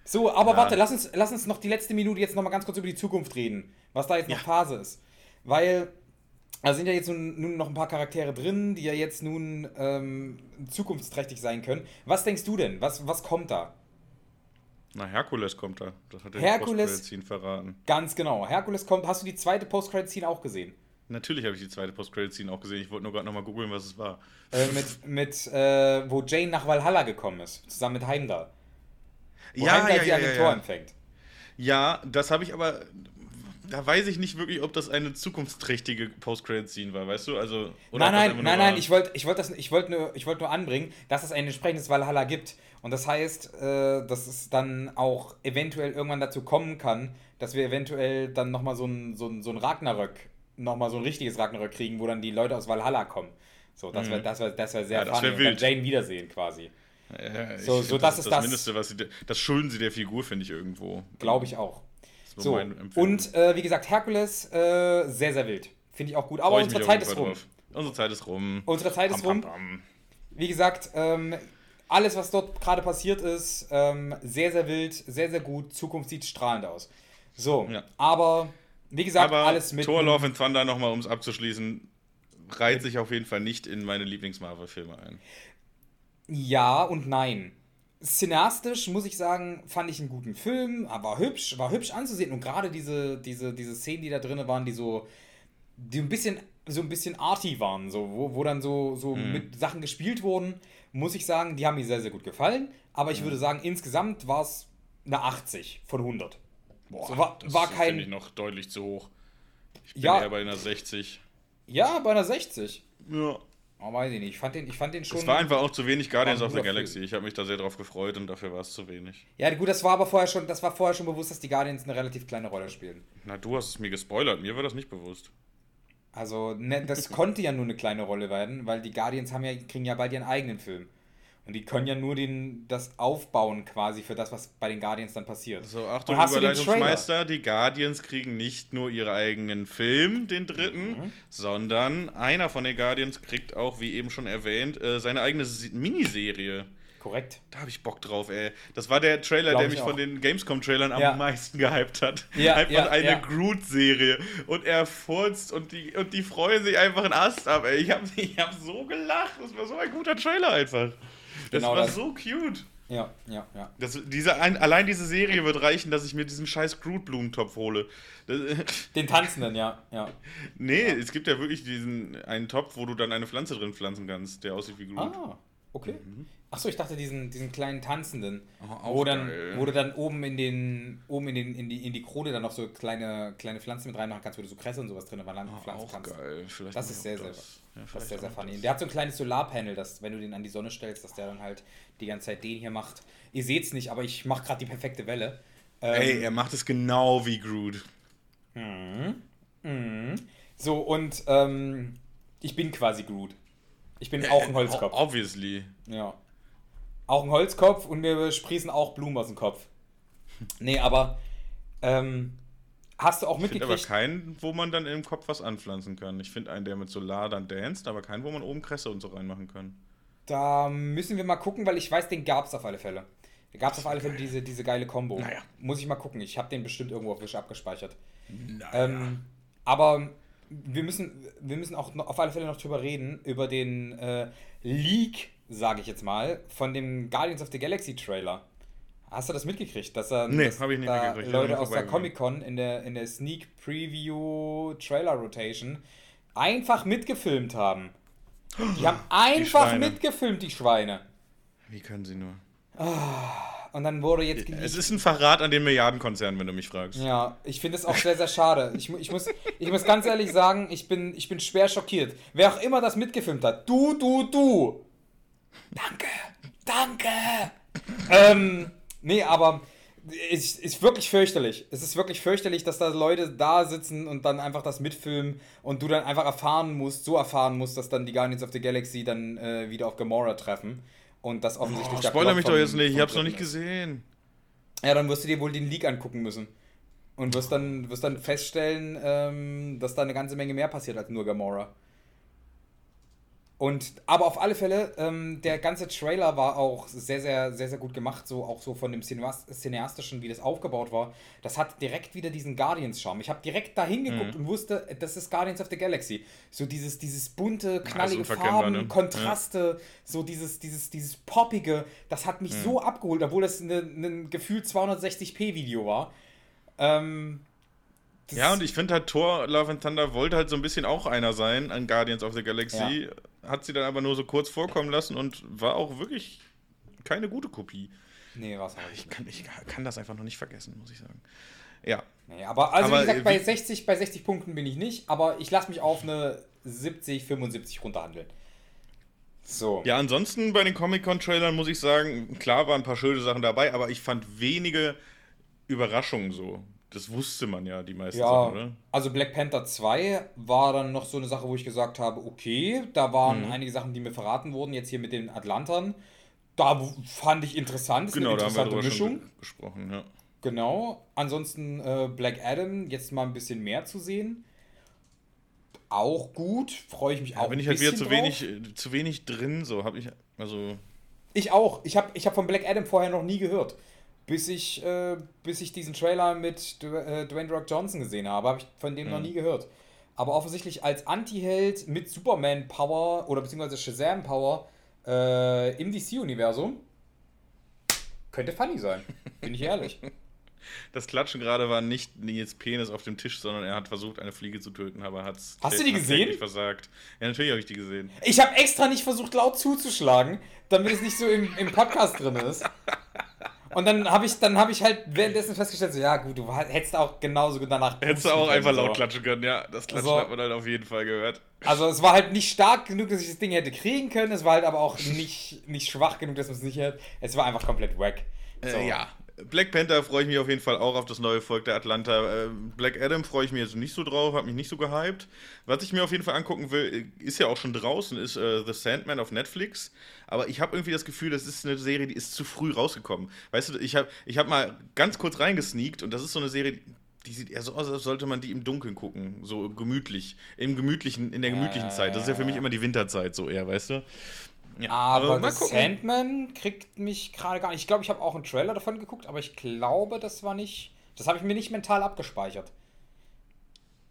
So, aber ja. warte, lass uns, lass uns noch die letzte Minute jetzt noch mal ganz kurz über die Zukunft reden, was da jetzt ja. noch Phase ist. Weil, da sind ja jetzt nun, nun noch ein paar Charaktere drin, die ja jetzt nun ähm, zukunftsträchtig sein können. Was denkst du denn? Was, was kommt da? Na, Herkules kommt da. Das hat der Post-Credit-Scene verraten. Ganz genau. Herkules kommt. Hast du die zweite Post-Credit-Scene auch gesehen? Natürlich habe ich die zweite Post-Credit-Scene auch gesehen. Ich wollte nur gerade noch mal googeln, was es war. Äh, mit, mit äh, wo Jane nach Valhalla gekommen ist, zusammen mit Heimdall. Ja, ja, ja, die Agentur ja, ja. empfängt. Ja, das habe ich aber da weiß ich nicht wirklich, ob das eine zukunftsträchtige Post-Credit-Scene war, weißt du? Also, oder nein, nein, nein, nein, ich wollte ich wollt ich wollt nur, wollt nur anbringen, dass es ein entsprechendes Valhalla gibt. Und das heißt, äh, dass es dann auch eventuell irgendwann dazu kommen kann, dass wir eventuell dann nochmal so ein, so ein, so ein Ragnarök, nochmal so ein richtiges Ragnarök kriegen, wo dann die Leute aus Valhalla kommen. So, das wäre das wär, das wär sehr ja, fun. Wir Jane wiedersehen quasi. Ja, so, so, das, das ist das Mindeste, was sie, das schulden sie der Figur, finde ich, irgendwo. Glaube ich auch. So, und äh, wie gesagt, Herkules, äh, sehr, sehr wild. Finde ich auch gut. Aber unsere Zeit ist rum. Unsere Zeit ist rum. Unsere Zeit ist rum. Wie gesagt, ähm, alles, was dort gerade passiert ist, ähm, sehr, sehr wild, sehr, sehr gut. Zukunft sieht strahlend aus. So, ja. aber wie gesagt, aber alles mit. Thor Love and Thunder nochmal, um es abzuschließen, reiht sich auf jeden Fall nicht in meine Lieblings-Marvel-Filme ein. Ja und nein. Cineastisch, muss ich sagen, fand ich einen guten Film, aber hübsch, war hübsch anzusehen. Und gerade diese, diese, diese Szenen, die da drin waren, die so, die ein bisschen, so ein bisschen arty waren, so, wo, wo dann so, so mhm. mit Sachen gespielt wurden, muss ich sagen, die haben mir sehr, sehr gut gefallen. Aber ich mhm. würde sagen, insgesamt war es eine achtzig von hundert. Boah, so, war, das war kein, finde ich noch deutlich zu hoch. Ich bin ja, eher bei einer sechzig. Ja, bei einer sechzig? Ja. Oh, weiß ich nicht. Ich fand den, ich fand den schon... Es war einfach auch zu wenig Guardians of the Galaxy. Film. Ich habe mich da sehr drauf gefreut und dafür war es zu wenig. Ja gut, das war aber vorher schon, das war vorher schon bewusst, dass die Guardians eine relativ kleine Rolle spielen. Na, du hast es mir gespoilert. Mir war das nicht bewusst. Also, ne, das konnte ja nur eine kleine Rolle werden, weil die Guardians haben ja, kriegen ja bald ihren eigenen Film. Und die können ja nur den, das aufbauen quasi für das, was bei den Guardians dann passiert. So, Achtung, Überleitungsmeister, die Guardians kriegen nicht nur ihren eigenen Film, den dritten, mhm. sondern einer von den Guardians kriegt auch, wie eben schon erwähnt, seine eigene Miniserie. Korrekt. Da habe ich Bock drauf, ey. Das war der Trailer, Glaub der mich auch. von den Gamescom-Trailern am ja. meisten gehypt hat. Ja, einfach ja, eine ja. Groot-Serie. Und er furzt und die, und die freuen sich einfach einen Ast ab, ey. Ich habe ich hab so gelacht. Das war so ein guter Trailer einfach. Das genau war das. so cute. Ja, ja, ja. Das, diese, allein diese Serie wird reichen, dass ich mir diesen scheiß Groot-Blumentopf hole. Das, den tanzenden, ja. ja. Nee, ja. es gibt ja wirklich diesen einen Topf, wo du dann eine Pflanze drin pflanzen kannst, der aussieht wie Groot. Ah, okay. Mhm. Achso, ich dachte diesen, diesen kleinen tanzenden, oh, wo, dann, wo du dann oben in den oben in den in die in die Krone dann noch so kleine kleine Pflanzen mit reinmachen kannst, wo du so Kresse und sowas drin dran oh, pflanzen auch kannst. Geil. Vielleicht das ist sehr sehr, das. Ja, das ist sehr sehr funny. Das. Der hat so ein kleines Solarpanel, dass wenn du den an die Sonne stellst, dass der dann halt die ganze Zeit den hier macht. Ihr seht's nicht, aber ich mache gerade die perfekte Welle. Ähm, Ey, er macht es genau wie Groot. Mhm. Mhm. So und ähm, ich bin quasi Groot. Ich bin auch ein Holzkopf. Obviously. Ja. Auch ein Holzkopf und mir sprießen auch Blumen aus dem Kopf. Nee, aber ähm, hast du auch ich mitgekriegt? Ich finde aber keinen, wo man dann im Kopf was anpflanzen kann. Ich finde einen, der mit Solar dann danst, aber keinen, wo man oben Kresse und so reinmachen kann. Da müssen wir mal gucken, weil ich weiß, den gab es auf alle Fälle. Da gab es auf alle Fälle diese, diese geile Kombo. Naja. Muss ich mal gucken. Ich habe den bestimmt irgendwo auf Wish abgespeichert. Naja. Ähm, aber wir müssen, wir müssen auch auf alle Fälle noch drüber reden, über den äh, Leak, sage ich jetzt mal, von dem Guardians of the Galaxy Trailer. Hast du das mitgekriegt? Dass er, nee, habe ich nicht da mitgekriegt. Leute aus der Comicon in der, in der Sneak Preview Trailer Rotation einfach mitgefilmt haben. Die haben einfach die mitgefilmt, die Schweine. Wie können sie nur? Und dann wurde jetzt... Geleakt. Es ist ein Verrat an den Milliardenkonzernen, wenn du mich fragst. Ja, ich finde es auch sehr, sehr schade. Ich, ich, muss, ich muss ganz ehrlich sagen, ich bin, ich bin schwer schockiert. Wer auch immer das mitgefilmt hat, du, du, du... Danke, danke. ähm, nee, aber es ist wirklich fürchterlich. Es ist wirklich fürchterlich, dass da Leute da sitzen und dann einfach das mitfilmen und du dann einfach erfahren musst, so erfahren musst, dass dann die Guardians of the Galaxy dann äh, wieder auf Gamora treffen und das offensichtlich... Oh, spoiler mich doch jetzt nicht, ich hab's noch nicht gesehen. Ja, dann wirst du dir wohl den Leak angucken müssen und wirst dann, wirst dann feststellen, ähm, dass da eine ganze Menge mehr passiert als nur Gamora. Und, aber auf alle Fälle, ähm, der ganze Trailer war auch sehr, sehr, sehr, sehr gut gemacht, so auch so von dem Cineastischen, wie das aufgebaut war. Das hat direkt wieder diesen Guardians-Charme. Ich habe direkt da hingeguckt mhm. und wusste, das ist Guardians of the Galaxy. So dieses, dieses bunte, knallige ja, Farben, ne? Kontraste, ja. so dieses, dieses, dieses Poppige, das hat mich mhm. so abgeholt, obwohl das ein gefühlt zweihundertsechzig p Video war. Ähm... Das ja, und ich finde halt, Thor Love and Thunder wollte halt so ein bisschen auch einer sein an Guardians of the Galaxy, ja. hat sie dann aber nur so kurz vorkommen lassen und war auch wirklich keine gute Kopie. Nee, war's auch nicht. Ich kann, ich kann das einfach noch nicht vergessen, muss ich sagen. Ja. Nee, aber also aber, wie gesagt, bei sechzig, bei sechzig Punkten bin ich nicht, aber ich lasse mich auf eine siebzig, fünfundsiebzig runterhandeln. So. Ja, ansonsten bei den Comicon-Trailern muss ich sagen, klar waren ein paar schöne Sachen dabei, aber ich fand wenige Überraschungen so. Das wusste man ja, die meisten ja, Sachen, oder? Also Black Panther zwei war dann noch so eine Sache, wo ich gesagt habe, okay, da waren mhm. einige Sachen, die mir verraten wurden, jetzt hier mit den Atlantern. Da fand ich interessant, das genau, ist eine interessante da haben wir Mischung. Schon gesprochen, ja. Genau, ansonsten äh, Black Adam, jetzt mal ein bisschen mehr zu sehen. Auch gut, freue ich mich auch ja, ein bisschen drauf. Bin ich halt wieder zu wenig, zu wenig drin, so habe ich, also... Ich auch, ich habe ich hab von Black Adam vorher noch nie gehört. Bis ich, äh, bis ich diesen Trailer mit Dwayne The Rock Johnson gesehen habe, habe ich von dem mhm. noch nie gehört. Aber offensichtlich als Anti-Held mit Superman-Power oder beziehungsweise Shazam-Power äh, im D C-Universum könnte funny sein, bin ich ehrlich. Das Klatschen gerade war nicht Nils Penis auf dem Tisch, sondern er hat versucht, eine Fliege zu töten, aber hat's Hast du die gesehen? Versagt. Ja, natürlich habe ich die gesehen. Ich habe extra nicht versucht, laut zuzuschlagen, damit es nicht so im, im Podcast drin ist. Und dann habe ich, dann habe ich halt währenddessen festgestellt, so ja gut, du hättest auch genauso gut danach... Hättest du auch einfach laut klatschen können, ja. Das Klatschen also, hat man halt auf jeden Fall gehört. Also es war halt nicht stark genug, dass ich das Ding hätte kriegen können, es war halt aber auch nicht, nicht schwach genug, dass man es nicht hätte. Es war einfach komplett wack. So. Äh, ja. Black Panther freue ich mich auf jeden Fall auch auf das neue Volk der Atlanta. Black Adam freue ich mich jetzt nicht so drauf, habe mich nicht so gehypt. Was ich mir auf jeden Fall angucken will, ist ja auch schon draußen, ist uh, The Sandman auf Netflix. Aber ich habe irgendwie das Gefühl, das ist eine Serie, die ist zu früh rausgekommen. Weißt du, ich habe ich hab mal ganz kurz reingesneakt und das ist so eine Serie, die sieht eher so aus, als sollte man die im Dunkeln gucken. So gemütlich, im gemütlichen, in der gemütlichen äh, Zeit. Das ist ja für mich immer die Winterzeit so eher, weißt du. Ja, aber aber The Sandman kriegt mich gerade gar nicht. Ich glaube, ich habe auch einen Trailer davon geguckt, aber ich glaube, das war nicht... Das habe ich mir nicht mental abgespeichert.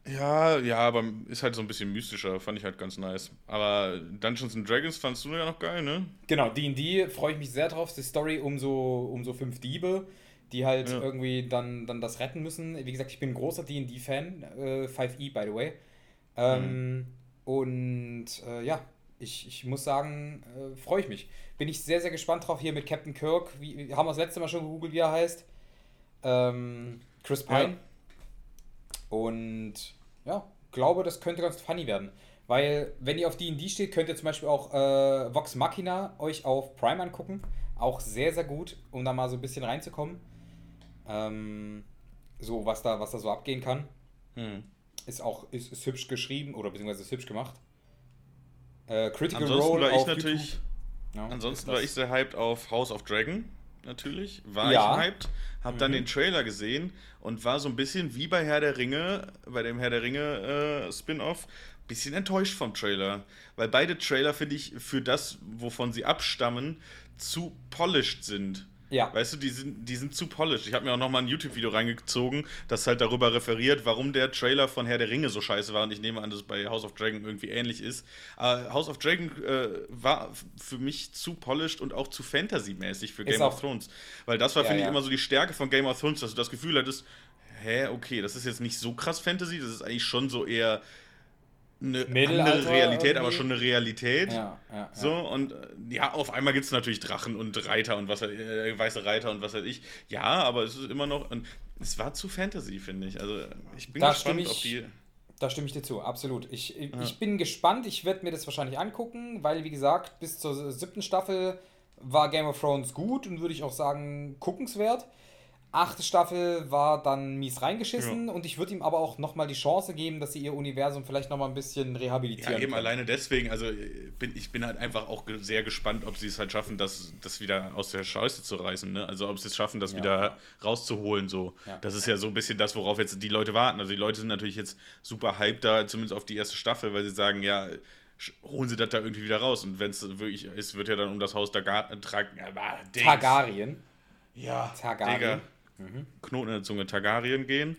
Ja, ja, aber ist halt so ein bisschen mystischer. Fand ich halt ganz nice. Aber Dungeons and Dragons fandst du ja noch geil, ne? Genau, D und D freue ich mich sehr drauf. Die Story um so, um so fünf Diebe, die halt ja. irgendwie dann, dann das retten müssen. Wie gesagt, ich bin ein großer D und D-Fan. Äh, fünf E, by the way. Ähm, mhm. Und äh, ja... Ich, ich muss sagen, äh, freue ich mich. Bin ich sehr, sehr gespannt drauf hier mit Captain Kirk. Wie, haben wir das letzte Mal schon gegoogelt, wie er heißt. Ähm, Chris Pine. Ja. Und ja, glaube, das könnte ganz funny werden. Weil, wenn ihr auf D und D steht, könnt ihr zum Beispiel auch äh, Vox Machina euch auf Prime angucken. Auch sehr, sehr gut, um da mal so ein bisschen reinzukommen. Ähm, so, was da, was da so abgehen kann. Hm. Ist auch ist, ist hübsch geschrieben oder beziehungsweise ist hübsch gemacht. Äh, Critical ansonsten Role war ich natürlich, ja, ansonsten war ich sehr hyped auf House of Dragon, natürlich, war ja. ich hyped, hab mhm. dann den Trailer gesehen und war so ein bisschen wie bei Herr der Ringe, bei dem Herr der Ringe äh, Spin-Off, bisschen enttäuscht vom Trailer, weil beide Trailer, finde ich, für das, wovon sie abstammen, zu polished sind. Ja. Weißt du, die sind, die sind zu polished. Ich habe mir auch nochmal ein YouTube-Video reingezogen, das halt darüber referiert, warum der Trailer von Herr der Ringe so scheiße war. Und ich nehme an, dass es bei House of Dragon irgendwie ähnlich ist. Aber House of Dragon äh, war für mich zu polished und auch zu fantasymäßig für Game of Thrones. Weil das war, ja, finde ja. ich, immer so die Stärke von Game of Thrones, dass du das Gefühl hattest, hä, okay, das ist jetzt nicht so krass Fantasy, das ist eigentlich schon so eher eine andere Realität, irgendwie. aber schon eine Realität. Ja, ja, ja. So, und ja, auf einmal gibt es natürlich Drachen und Reiter und was äh, weiße Reiter und was weiß ich. Ja, aber es ist immer noch. Und es war zu Fantasy, finde ich. Also ich bin da gespannt, ich, ob die. Da stimme ich dir zu, absolut. Ich, ich, ja. ich bin gespannt, ich werde mir das wahrscheinlich angucken, weil, wie gesagt, bis zur siebten Staffel war Game of Thrones gut und würde ich auch sagen, guckenswert. Achte Staffel war dann mies reingeschissen ja. und ich würde ihm aber auch nochmal die Chance geben, dass sie ihr Universum vielleicht nochmal ein bisschen rehabilitieren. Ja, eben können. Alleine deswegen, also bin, ich bin halt einfach auch sehr gespannt, ob sie es halt schaffen, das, das wieder aus der Scheiße zu reißen, ne? Also ob sie es schaffen, das ja. wieder rauszuholen, so. Ja. Das ist ja so ein bisschen das, worauf jetzt die Leute warten. Also die Leute sind natürlich jetzt super hyped da, zumindest auf die erste Staffel, weil sie sagen, ja, holen sie das da irgendwie wieder raus. Und wenn es wirklich ist, wird ja dann um das Haus der Gar- Tra- Targaryen. Ja, Targaryen. Digga. Mhm. Knoten in der Zunge, Targaryen gehen.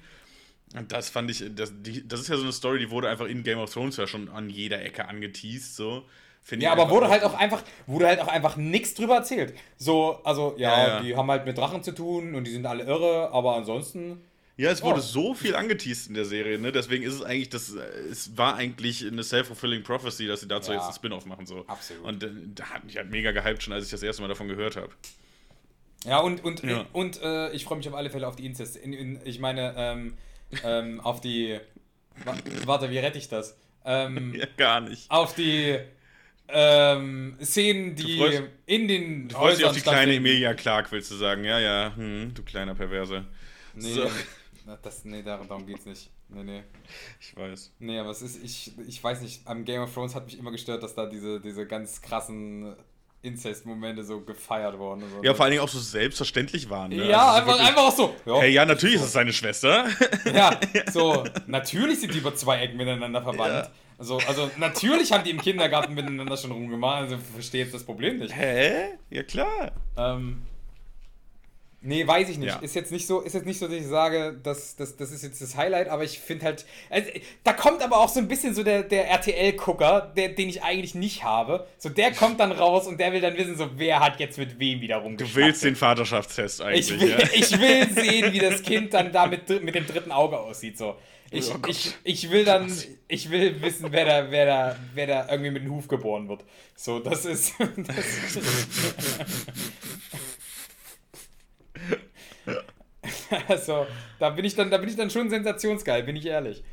Und das fand ich, das, die, das ist ja so eine Story, die wurde einfach in Game of Thrones ja schon an jeder Ecke angeteased, so. Find ja, aber wurde auch halt auch einfach, wurde halt auch einfach nichts drüber erzählt. So, also, ja, ja, die haben halt mit Drachen zu tun und die sind alle irre, aber ansonsten... Ja, es wurde oh. so viel angeteased in der Serie, ne? Deswegen ist es eigentlich, das, es war eigentlich eine self-fulfilling prophecy, dass sie dazu ja. jetzt einen Spin-Off machen, so. Absolut. Und da hat mich halt mega gehypt schon, als ich das erste Mal davon gehört habe. Ja, und, und, ja. und, und äh, ich freue mich auf alle Fälle auf die Inzest. In, in, ich meine, ähm, ähm, auf die... Warte, wie rette ich das? Ähm, ja, gar nicht. Auf die ähm, Szenen, die freust, in den du Häusern... Du auf die kleine Emilia Clarke, willst du sagen. Ja, ja, hm, du kleiner Perverse. Nee, so. das, nee darum geht's nicht. Nee, nee. Ich weiß. Nee, aber es ist... Ich, ich weiß nicht, am Game of Thrones hat mich immer gestört, dass da diese, diese ganz krassen... Inzest-Momente so gefeiert worden. Oder? Ja, vor allen Dingen auch so selbstverständlich waren. Ne? Ja, also einfach, wirklich, einfach auch so. Ja. Hey, ja, natürlich ist das seine Schwester. Ja, so, natürlich sind die über zwei Ecken miteinander verwandt. Ja. Also, also, natürlich haben die im Kindergarten miteinander schon rumgemacht, also verstehe jetzt das Problem nicht. Hä? Ja, klar. Ähm, nee, weiß ich nicht. Ja. Ist jetzt nicht so, ist jetzt nicht so, dass ich sage, das, das, das ist jetzt das Highlight, aber ich finde halt, also, da kommt aber auch so ein bisschen so der, der R T L-Gucker, der, den ich eigentlich nicht habe. So, der kommt dann raus und der will dann wissen, so, wer hat jetzt mit wem wieder rumgeschnackt. Du willst den Vaterschaftstest eigentlich, ich will, ja. Ich will sehen, wie das Kind dann da mit, mit dem dritten Auge aussieht, so. Ich, oh ich, ich will dann, ich will wissen, wer da, wer da, wer da irgendwie mit dem Huf geboren wird. So, das ist... Das ist also, da bin ich dann, da bin ich dann schon sensationsgeil, bin ich ehrlich.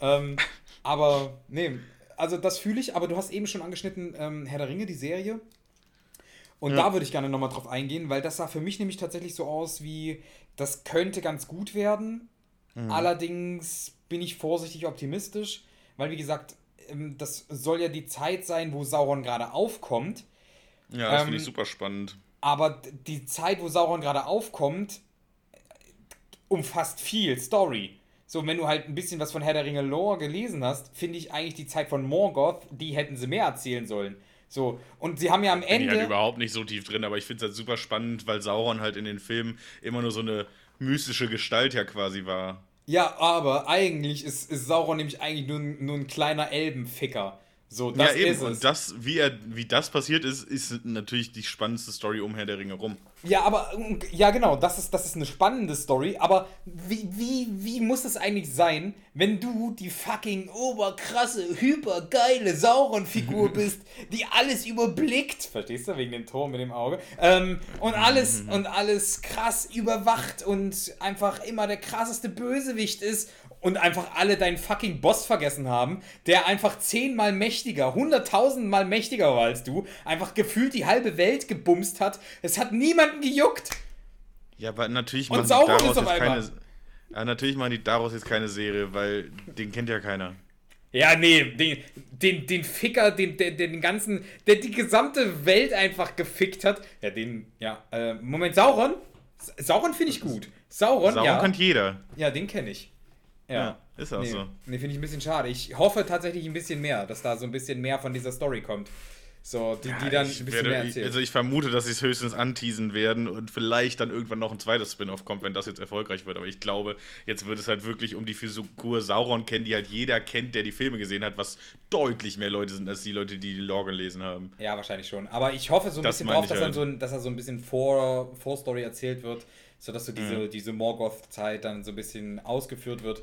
Ähm, aber, nee, also das fühle ich, aber du hast eben schon angeschnitten, ähm, Herr der Ringe, die Serie. Und ja. da würde ich gerne nochmal drauf eingehen, weil das sah für mich nämlich tatsächlich so aus wie, das könnte ganz gut werden. Mhm. Allerdings bin ich vorsichtig optimistisch, weil wie gesagt, das soll ja die Zeit sein, wo Sauron gerade aufkommt. Ja, das ähm, finde ich super spannend. Aber die Zeit, wo Sauron gerade aufkommt, umfasst viel Story. So, wenn du halt ein bisschen was von Herr der Ringe Lore gelesen hast, finde ich eigentlich die Zeit von Morgoth, die hätten sie mehr erzählen sollen. So, und sie haben ja am Ende... Ich bin halt überhaupt nicht so tief drin, aber ich finde es halt super spannend, weil Sauron halt in den Filmen immer nur so eine mystische Gestalt ja quasi war. Ja, aber eigentlich ist, ist Sauron nämlich eigentlich nur, nur ein kleiner Elbenficker. So, das ja, eben. Ist es. Und das, wie, er, wie das passiert ist, ist natürlich die spannendste Story um Herr der Ringe rum. Ja, aber, ja genau, das ist, das ist eine spannende Story, aber wie, wie, wie muss es eigentlich sein, wenn du die fucking oberkrasse, hypergeile Sauron-Figur bist, die alles überblickt, verstehst du, wegen dem Turm mit dem Auge, ähm, und alles, und alles krass überwacht und einfach immer der krasseste Bösewicht ist. Und einfach alle deinen fucking Boss vergessen haben, der einfach zehnmal mächtiger, hunderttausendmal mächtiger war als du, einfach gefühlt die halbe Welt gebumst hat. Es hat niemanden gejuckt. Ja, aber natürlich machen, daraus jetzt keine, ja, natürlich machen die daraus jetzt keine Serie, weil den kennt ja keiner. Ja, nee, den, den, den Ficker, den, den, den ganzen, der die gesamte Welt einfach gefickt hat. Ja, den, ja, äh, Moment, Sauron? Sauron finde ich gut. Sauron, Sauron ja. Kennt jeder. Ja, den kenne ich. Ja. ja, ist auch nee, so. Nee, finde ich ein bisschen schade. Ich hoffe tatsächlich ein bisschen mehr, dass da so ein bisschen mehr von dieser Story kommt. So, die, ja, die dann ein bisschen werde, mehr erzählt. Also ich vermute, dass sie es höchstens anteasen werden und vielleicht dann irgendwann noch ein zweites Spin-Off kommt, wenn das jetzt erfolgreich wird. Aber ich glaube, jetzt wird es halt wirklich um die Figur Sauron kennen, die halt jeder kennt, der die Filme gesehen hat, was deutlich mehr Leute sind, als die Leute, die die Lore gelesen haben. Ja, wahrscheinlich schon. Aber ich hoffe so ein das bisschen drauf, dass, halt. so ein, dass da so ein bisschen Vor- Vorstory erzählt wird, sodass so diese, mhm. diese Morgoth-Zeit dann so ein bisschen ausgeführt wird.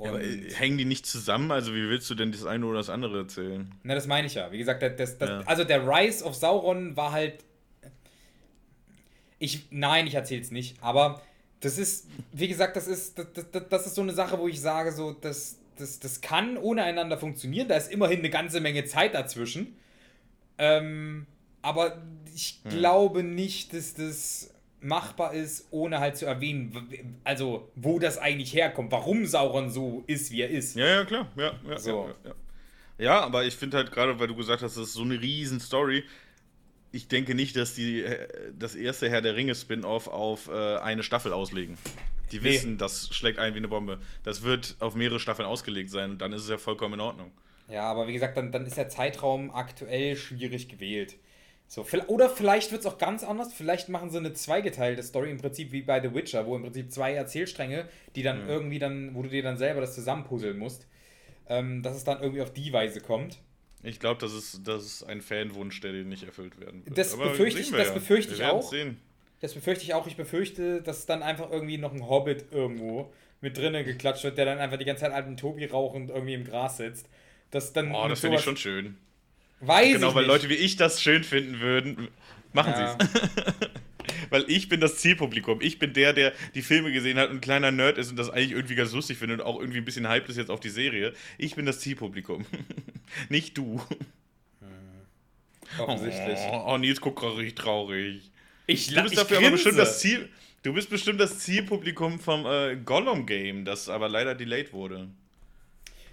Ja, aber hängen die nicht zusammen? Also wie willst du denn das eine oder das andere erzählen? Na, das meine ich ja. Wie gesagt, das, das, ja. also der Rise of Sauron war halt... Ich, nein, ich erzähle es nicht. Aber das ist, wie gesagt, das ist, das, das, das ist so eine Sache, wo ich sage, so, das, das, das kann ohne einander funktionieren. Da ist immerhin eine ganze Menge Zeit dazwischen. Ähm, aber ich hm. glaube nicht, dass das... machbar ist, ohne halt zu erwähnen, also wo das eigentlich herkommt, warum Sauron so ist, wie er ist. Ja, ja, klar. Ja, ja, so. ja, ja. ja aber ich finde halt gerade, weil du gesagt hast, das ist so eine riesen Story, ich denke nicht, dass die das erste Herr der Ringe-Spin-Off auf äh, eine Staffel auslegen. Die wissen, nee. das schlägt ein wie eine Bombe. Das wird auf mehrere Staffeln ausgelegt sein und dann ist es ja vollkommen in Ordnung. Ja, aber wie gesagt, dann, dann ist der Zeitraum aktuell schwierig gewählt. So, oder vielleicht wird es auch ganz anders, vielleicht machen sie eine zweigeteilte Story, im Prinzip wie bei The Witcher, wo im Prinzip zwei Erzählstränge, die dann mhm. irgendwie dann, wo du dir dann selber das zusammenpuzzeln musst, ähm, dass es dann irgendwie auf die Weise kommt. Ich glaube, das ist, das ist ein Fanwunsch, der dir nicht erfüllt werden wird. Das befürchte ich, das ja. befürchte ich auch. Sehen. Das befürchte ich auch. Ich befürchte, dass dann einfach irgendwie noch ein Hobbit irgendwo mit drinnen geklatscht wird, der dann einfach die ganze Zeit alten Tobi rauchend irgendwie im Gras sitzt. Dass dann oh, das finde ich schon schön. Weiß genau, ich weil nicht. Leute wie ich das schön finden würden, machen ja. sie es. weil ich bin das Zielpublikum. Ich bin der, der die Filme gesehen hat und ein kleiner Nerd ist und das eigentlich irgendwie ganz lustig findet und auch irgendwie ein bisschen hyped ist jetzt auf die Serie. Ich bin das Zielpublikum. Nicht du. Äh, offensichtlich. Oh, oh, Nils guckt gerade richtig traurig. Ich, du bist ich dafür aber bestimmt das Ziel. Du bist bestimmt das Zielpublikum vom äh, Gollum-Game, das aber leider delayed wurde.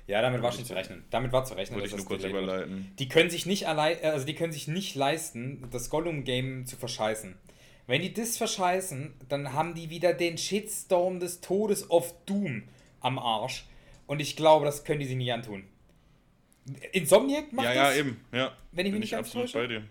Ja, damit war schon zu rechnen. Damit war zu rechnen. Wollte ich nur kurz überleiten. Die können sich nicht allein, also die können sich nicht leisten, das Gollum-Game zu verscheißen. Wenn die das verscheißen, dann haben die wieder den Shitstorm des Todes of Doom am Arsch. Und ich glaube, das können die sich nicht antun. Insomniac macht das? Ja, ja, eben. Ja. Wenn ich mich nicht ganz täusche. Bin ich absolut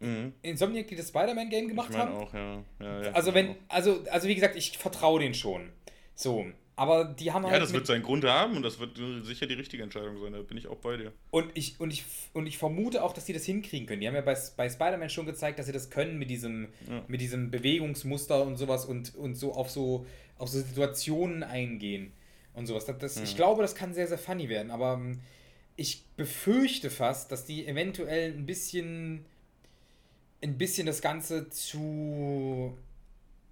bei dir. Mhm. Insomniac, die das Spider-Man-Game gemacht ich mein haben. Auch, ja. Ja, ja, also, wenn, also, also, wie gesagt, ich vertraue denen schon. So. Aber die haben halt. Ja, das wird seinen Grund haben und das wird sicher die richtige Entscheidung sein, da bin ich auch bei dir. Und ich, und ich, und ich vermute auch, dass die das hinkriegen können. Die haben ja bei, bei Spider-Man schon gezeigt, dass sie das können mit diesem, ja. mit diesem Bewegungsmuster und sowas und, und so auf so auf so Situationen eingehen und sowas. Das, das, ja. Ich glaube, das kann sehr, sehr funny werden, aber ich befürchte fast, dass die eventuell ein bisschen ein bisschen das Ganze zu,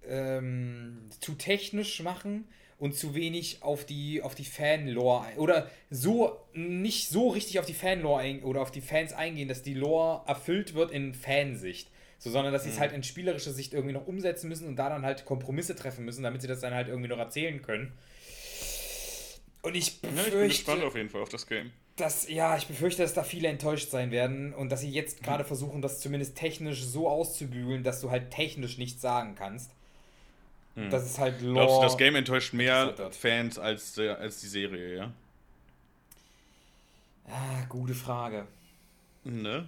ähm, zu technisch machen. Und zu wenig auf die, auf die Fan-Lore oder so nicht so richtig auf die Fan-Lore ein, oder auf die Fans eingehen, dass die Lore erfüllt wird in Fansicht. So, sondern dass sie es halt in spielerischer Sicht irgendwie noch umsetzen müssen und da dann halt Kompromisse treffen müssen, damit sie das dann halt irgendwie noch erzählen können. Und ich befürchte, ja, ich bin gespannt auf jeden Fall auf das Game. Dass, ja, ich befürchte, dass da viele enttäuscht sein werden und dass sie jetzt gerade versuchen, das zumindest technisch so auszubügeln, dass du halt technisch nichts sagen kannst. Hm. Das ist halt Lore. Glaubst du, das Game enttäuscht mehr Fans als, äh, als die Serie, ja? Ah, gute Frage. Ne?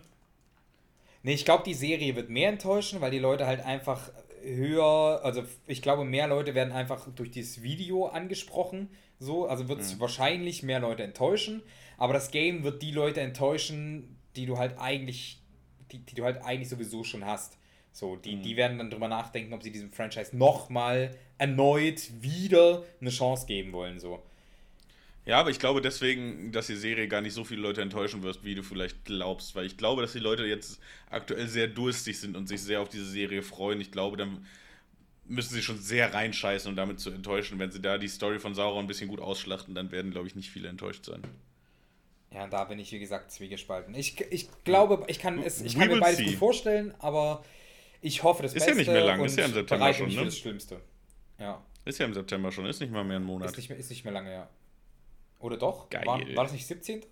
Ne, ich glaube, die Serie wird mehr enttäuschen, weil die Leute halt einfach höher, also ich glaube, mehr Leute werden einfach durch dieses Video angesprochen, so, also wird es hm. wahrscheinlich mehr Leute enttäuschen, aber das Game wird die Leute enttäuschen, die du halt eigentlich, die, die du halt eigentlich sowieso schon hast. So, die, mhm. die werden dann drüber nachdenken, ob sie diesem Franchise nochmal erneut wieder eine Chance geben wollen, so. Ja, aber ich glaube deswegen, dass die Serie gar nicht so viele Leute enttäuschen wirst, wie du vielleicht glaubst, weil ich glaube, dass die Leute jetzt aktuell sehr durstig sind und sich sehr auf diese Serie freuen. Ich glaube, dann müssen sie schon sehr reinscheißen, um damit zu enttäuschen. Wenn sie da die Story von Sauron ein bisschen gut ausschlachten, dann werden, glaube ich, nicht viele enttäuscht sein. Ja, da bin ich, wie gesagt, zwiegespalten. Ich, ich glaube, ich kann, es, ich kann mir beides see. gut vorstellen, aber... Ich hoffe, das Beste ist ja nicht mehr lang, ist ja im September schon, ne? Das Schlimmste. Ja. Ist ja im September schon, ist nicht mal mehr ein Monat. Ist nicht mehr, ist nicht mehr lange, ja. Oder doch? Geil. War, war das nicht siebzehnten?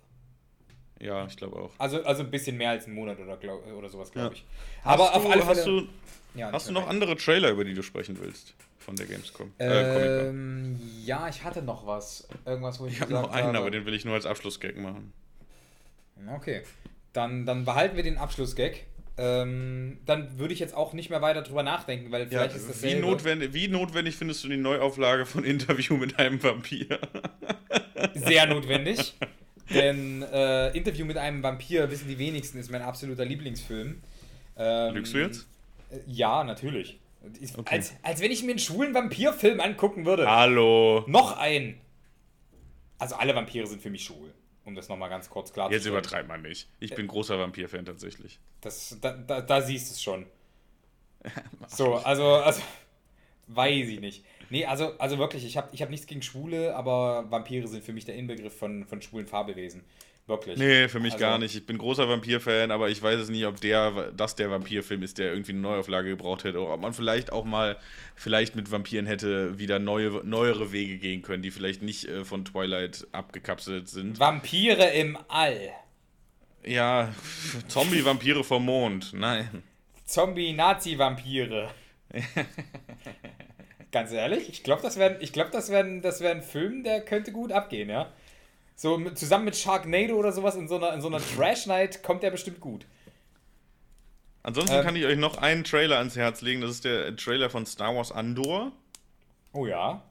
Ja, ich glaube auch. Also, also ein bisschen mehr als ein Monat oder, glaub, oder sowas, glaube ja. ich. Aber hast auf du, alle Fälle... Hast du, ja, hast du noch andere Trailer, über die du sprechen willst? Von der Gamescom? Äh, ähm, ja, ich hatte noch was. Irgendwas, wo ich, ich gesagt habe... Ich habe noch einen, aber den will ich nur als Abschlussgag machen. Okay. Dann, dann behalten wir den Abschlussgag. Ähm, dann würde ich jetzt auch nicht mehr weiter drüber nachdenken, weil vielleicht ja, ist das wie notwendig, wie notwendig findest du die Neuauflage von Interview mit einem Vampir? Sehr notwendig, denn äh, Interview mit einem Vampir, wissen die wenigsten, ist mein absoluter Lieblingsfilm. Ähm, Lügst du jetzt? Äh, ja, natürlich. Ich, okay. als, als wenn ich mir einen schwulen Vampirfilm angucken würde. Hallo. Noch einen. Also alle Vampire sind für mich schwul. Um das nochmal ganz kurz klar zu stellen. Jetzt übertreibt man nicht. Ich bin großer Vampir-Fan tatsächlich. Das, da, da, da siehst du es schon. So, also, also, weiß ich nicht. Nee, also, also wirklich, ich habe ich hab nichts gegen Schwule, aber Vampire sind für mich der Inbegriff von, von schwulen Fabelwesen. Wirklich. Nee, für mich also, gar nicht. Ich bin großer Vampir-Fan, aber ich weiß es nicht, ob der, das der Vampir-Film ist, der irgendwie eine Neuauflage gebraucht hätte. Oder ob man vielleicht auch mal, vielleicht mit Vampiren hätte wieder neue, neuere Wege gehen können, die vielleicht nicht äh, von Twilight abgekapselt sind. Vampire im All. Ja, Zombie-Vampire vom Mond. Nein. Zombie-Nazi-Vampire. Ganz ehrlich, ich glaube, das wäre glaub, das wär, das wär ein Film, der könnte gut abgehen, ja. So mit, zusammen mit Sharknado oder sowas in so einer, in so einer Trash-Night kommt der bestimmt gut. Ansonsten ähm, kann ich euch noch einen Trailer ans Herz legen. Das ist der Trailer von Star Wars Andor. Oh ja.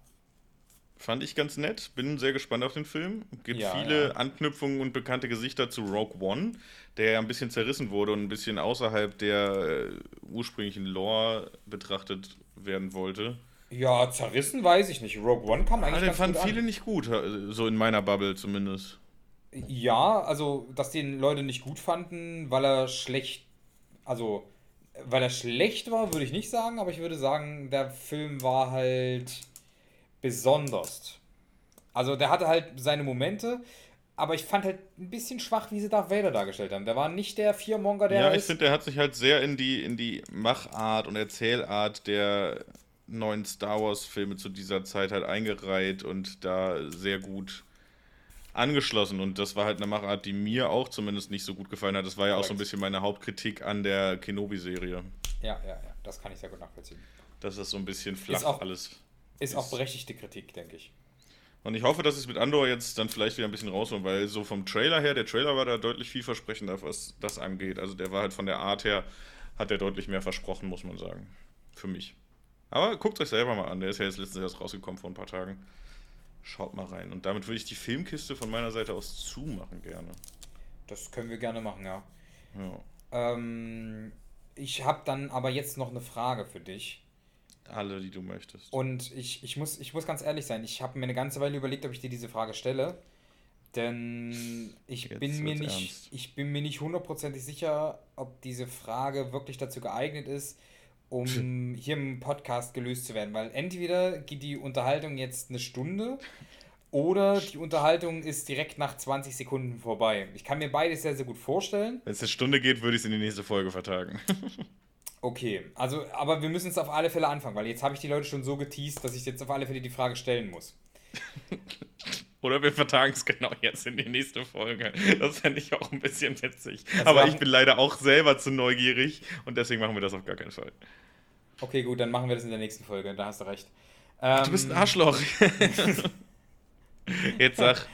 Fand ich ganz nett. Bin sehr gespannt auf den Film. Gibt ja, viele ja. Anknüpfungen und bekannte Gesichter zu Rogue One, der ja ein bisschen zerrissen wurde und ein bisschen außerhalb der äh, ursprünglichen Lore betrachtet werden wollte. Ja, zerrissen weiß ich nicht. Rogue One kam eigentlich ah, ganz gut an. Den fanden viele nicht gut, so in meiner Bubble zumindest. Ja, also, dass den Leute nicht gut fanden, weil er schlecht, also Weil er schlecht war, würde ich nicht sagen, aber ich würde sagen, der Film war halt besonders. Also der hatte halt seine Momente, aber ich fand halt ein bisschen schwach, wie sie Darth Vader dargestellt haben. Der war nicht der Fearmonger, der Ja, ich finde, der hat sich halt sehr in die, in die Machart und Erzählart der neuen Star Wars Filme zu dieser Zeit halt eingereiht und da sehr gut angeschlossen. Und das war halt eine Machart, die mir auch zumindest nicht so gut gefallen hat. Das war ja auch so ein bisschen meine Hauptkritik an der Kenobi-Serie. Ja, ja, ja. Das kann ich sehr gut nachvollziehen. Dass das so ein bisschen flach ist auch, alles ist. Ist auch berechtigte Kritik, denke ich. Und ich hoffe, dass es mit Andor jetzt dann vielleicht wieder ein bisschen rausholen, weil so vom Trailer her, der Trailer war da deutlich vielversprechender, was das angeht. Also der war halt von der Art her, hat der deutlich mehr versprochen, muss man sagen. Für mich. Aber guckt euch selber mal an. Der ist ja jetzt letztens erst rausgekommen vor ein paar Tagen. Schaut mal rein. Und damit würde ich die Filmkiste von meiner Seite aus zumachen gerne. Das können wir gerne machen, ja. ja. Ähm, ich habe dann aber jetzt noch eine Frage für dich. Alle, die du möchtest. Und ich, ich, muss, ich muss ganz ehrlich sein, ich habe mir eine ganze Weile überlegt, ob ich dir diese Frage stelle. Denn ich bin mir nicht, ich bin mir nicht hundertprozentig sicher, ob diese Frage wirklich dazu geeignet ist, um hier im Podcast gelöst zu werden. Weil entweder geht die Unterhaltung jetzt eine Stunde oder die Unterhaltung ist direkt nach zwanzig Sekunden vorbei. Ich kann mir beides sehr, sehr gut vorstellen. Wenn es eine Stunde geht, würde ich es in die nächste Folge vertagen. Okay, also, aber wir müssen es auf alle Fälle anfangen, weil jetzt habe ich die Leute schon so geteased, dass ich jetzt auf alle Fälle die Frage stellen muss. Oder wir vertagen es genau jetzt in die nächste Folge. Das fände ich auch ein bisschen witzig. Also aber ich bin leider auch selber zu neugierig und deswegen machen wir das auf gar keinen Fall. Okay, gut, dann machen wir das in der nächsten Folge, da hast du recht. Ähm, du bist ein Arschloch. Jetzt sag.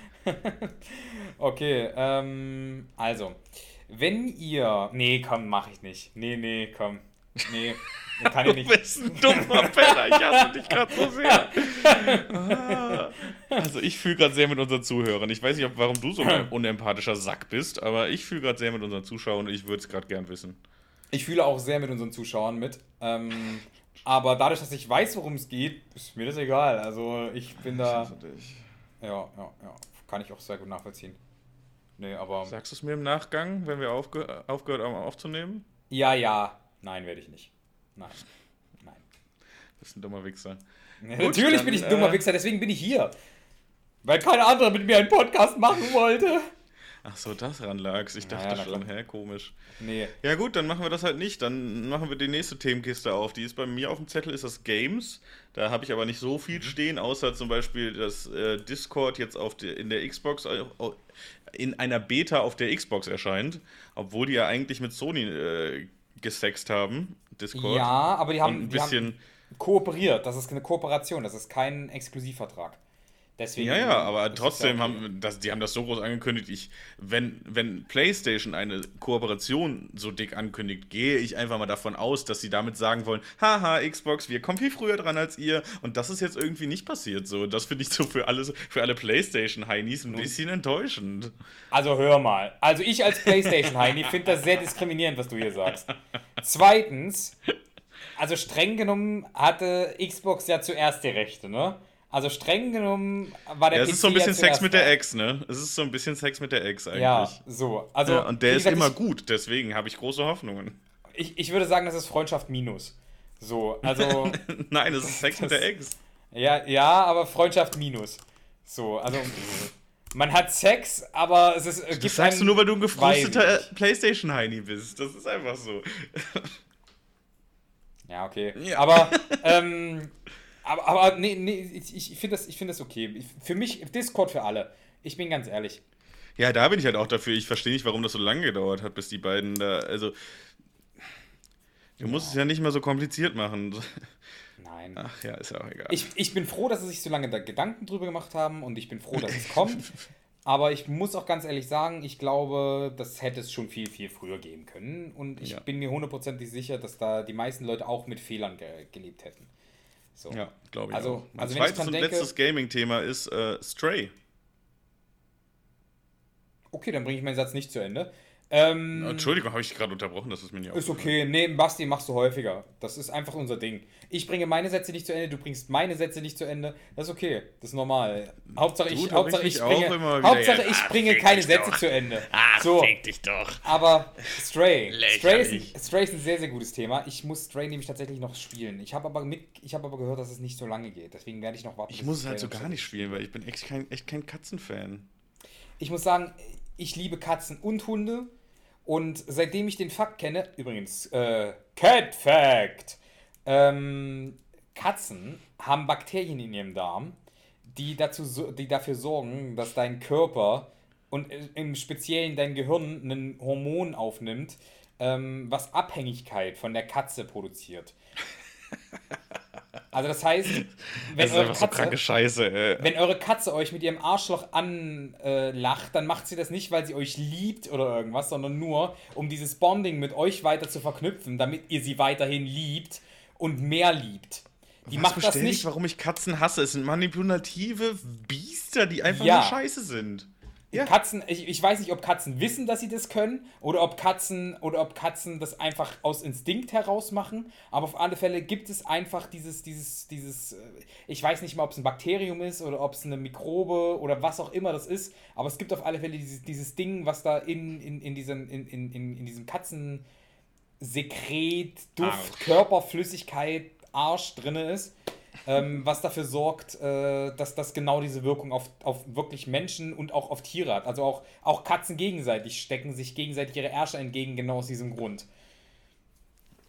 Okay, ähm, also, wenn ihr... Nee, komm, mach ich nicht. Nee, nee, komm. Nee, kann ich nicht. Du bist ein dummer Penner, ich hasse dich gerade so sehr. Ah, also ich fühle gerade sehr mit unseren Zuhörern. Ich weiß nicht, ob, warum du so ein unempathischer Sack bist, aber ich fühle gerade sehr mit unseren Zuschauern und ich würde es gerade gern wissen. Ich fühle auch sehr mit unseren Zuschauern mit. Ähm, aber dadurch, dass ich weiß, worum es geht, ist mir das egal. Also ich bin da... Ich hasse dich. Ja, ja, ja. Kann ich auch sehr gut nachvollziehen. Nee, aber... Sagst du es mir im Nachgang, wenn wir aufge- aufgehört haben aufzunehmen? Ja, ja. Nein, werde ich nicht. Nein. Nein. Du bist ein dummer Wichser. Gut, natürlich dann, bin ich ein dummer äh, Wichser, deswegen bin ich hier. Weil keiner anderer mit mir einen Podcast machen wollte. Ach so, das ran lag's. Ich dachte naja, schon, hä, komisch. Nee. Ja gut, dann machen wir das halt nicht. Dann machen wir die nächste Themenkiste auf. Die ist bei mir auf dem Zettel, ist das Games. Da habe ich aber nicht so viel stehen, außer zum Beispiel, dass äh, Discord jetzt auf die, in der Xbox... Äh, in einer Beta auf der Xbox erscheint. Obwohl die ja eigentlich mit Sony... Äh, gesext haben, Discord. Ja, aber die haben, ein die haben kooperiert. Das ist eine Kooperation, das ist kein Exklusivvertrag. Deswegen ja, ja, aber trotzdem, haben das, die haben das so groß angekündigt, ich, wenn, wenn PlayStation eine Kooperation so dick ankündigt, gehe ich einfach mal davon aus, dass sie damit sagen wollen, haha, Xbox, wir kommen viel früher dran als ihr. Und das ist jetzt irgendwie nicht passiert. So, das finde ich so für alle, für alle PlayStation-Heinis ein bisschen enttäuschend. Also hör mal. Also ich als PlayStation-Heini finde das sehr diskriminierend, was du hier sagst. Zweitens, also streng genommen hatte Xbox ja zuerst die Rechte, ne? Also streng genommen war der ja, P C ja... Es ist so ein bisschen Sex mit der Ex, ne? Es ist so ein bisschen Sex mit der Ex eigentlich. Ja, so. Also, ja, und der ist gesagt, immer ich, gut, deswegen habe ich große Hoffnungen. Ich, ich würde sagen, das ist Freundschaft minus. So, also... Nein, das ist Sex das, mit der Ex. Ja, ja, aber Freundschaft minus. So, also... Man hat Sex, aber es ist... Gibt das sagst du nur, weil du ein gefrusteter PlayStation-Heini bist. Das ist einfach so. Ja, okay. Ja. Aber, ähm... Aber, aber nee, nee, ich, ich finde das, ich find das okay. Ich, für mich, Discord für alle. Ich bin ganz ehrlich. Ja, da bin ich halt auch dafür. Ich verstehe nicht, warum das so lange gedauert hat, bis die beiden da, also... Du ja. musst es ja nicht mal so kompliziert machen. Nein. Ach ja, ist ja auch egal. Ich, ich bin froh, dass sie sich so lange da Gedanken drüber gemacht haben und ich bin froh, dass es kommt. Aber ich muss auch ganz ehrlich sagen, ich glaube, das hätte es schon viel, viel früher gehen können. Und ich ja. bin mir hundertprozentig sicher, dass da die meisten Leute auch mit Fehlern ge- gelebt hätten. So. Ja, glaube ich. Also, auch. Mein also zweites und denke, letztes Gaming-Thema ist äh, Stray. Okay, dann bringe ich meinen Satz nicht zu Ende. Ähm, Entschuldigung, habe ich dich gerade unterbrochen, das ist mir nicht aufgefallen. Ist okay, nee, Basti, machst du häufiger. Das ist einfach unser Ding. Ich bringe meine Sätze nicht zu Ende, du bringst meine Sätze nicht zu Ende. Das ist okay, das ist normal. Hauptsache ich, Hauptsache ich, ich bringe, Hauptsache ich ah, bringe keine Sätze doch. zu Ende. Ah, so. Fick dich doch. Aber Stray. Stray ist, Stray ist ein sehr, sehr gutes Thema. Ich muss Stray nämlich tatsächlich noch spielen. Ich habe aber, hab aber gehört, dass es nicht so lange geht. Deswegen werde ich noch warten. Ich muss es halt so gar nicht spielen, weil ich bin echt kein, echt kein Katzenfan. Ich muss sagen, ich liebe Katzen und Hunde. Und seitdem ich den Fakt kenne, übrigens, äh, Cat Fact, ähm, Katzen haben Bakterien in ihrem Darm, die, dazu, die dafür sorgen, dass dein Körper und im Speziellen dein Gehirn ein Hormon aufnimmt, ähm, was Abhängigkeit von der Katze produziert. Also das heißt, wenn, das ist eure, Katze, so kranke Scheiße, ey. wenn eure Katze euch mit ihrem Arschloch anlacht, äh, dann macht sie das nicht, weil sie euch liebt oder irgendwas, sondern nur, um dieses Bonding mit euch weiter zu verknüpfen, damit ihr sie weiterhin liebt und mehr liebt. Die macht das nicht, warum ich Katzen hasse. Es sind manipulative Biester, die einfach ja. nur Scheiße sind. Ja. Katzen, ich, ich weiß nicht, ob Katzen wissen, dass sie das können oder ob Katzen oder ob Katzen das einfach aus Instinkt heraus machen, aber auf alle Fälle gibt es einfach dieses, dieses, dieses, ich weiß nicht mal, ob es ein Bakterium ist oder ob es eine Mikrobe oder was auch immer das ist, aber es gibt auf alle Fälle dieses, dieses Ding, was da in, in, in diesem, in, in, in diesem Katzensekret, Duft, Arsch. Körperflüssigkeit, Arsch drin ist. Ähm, was dafür sorgt, äh, dass das genau diese Wirkung auf, auf wirklich Menschen und auch auf Tiere hat. Also auch, auch Katzen gegenseitig stecken sich gegenseitig ihre Ärsche entgegen, genau aus diesem Grund.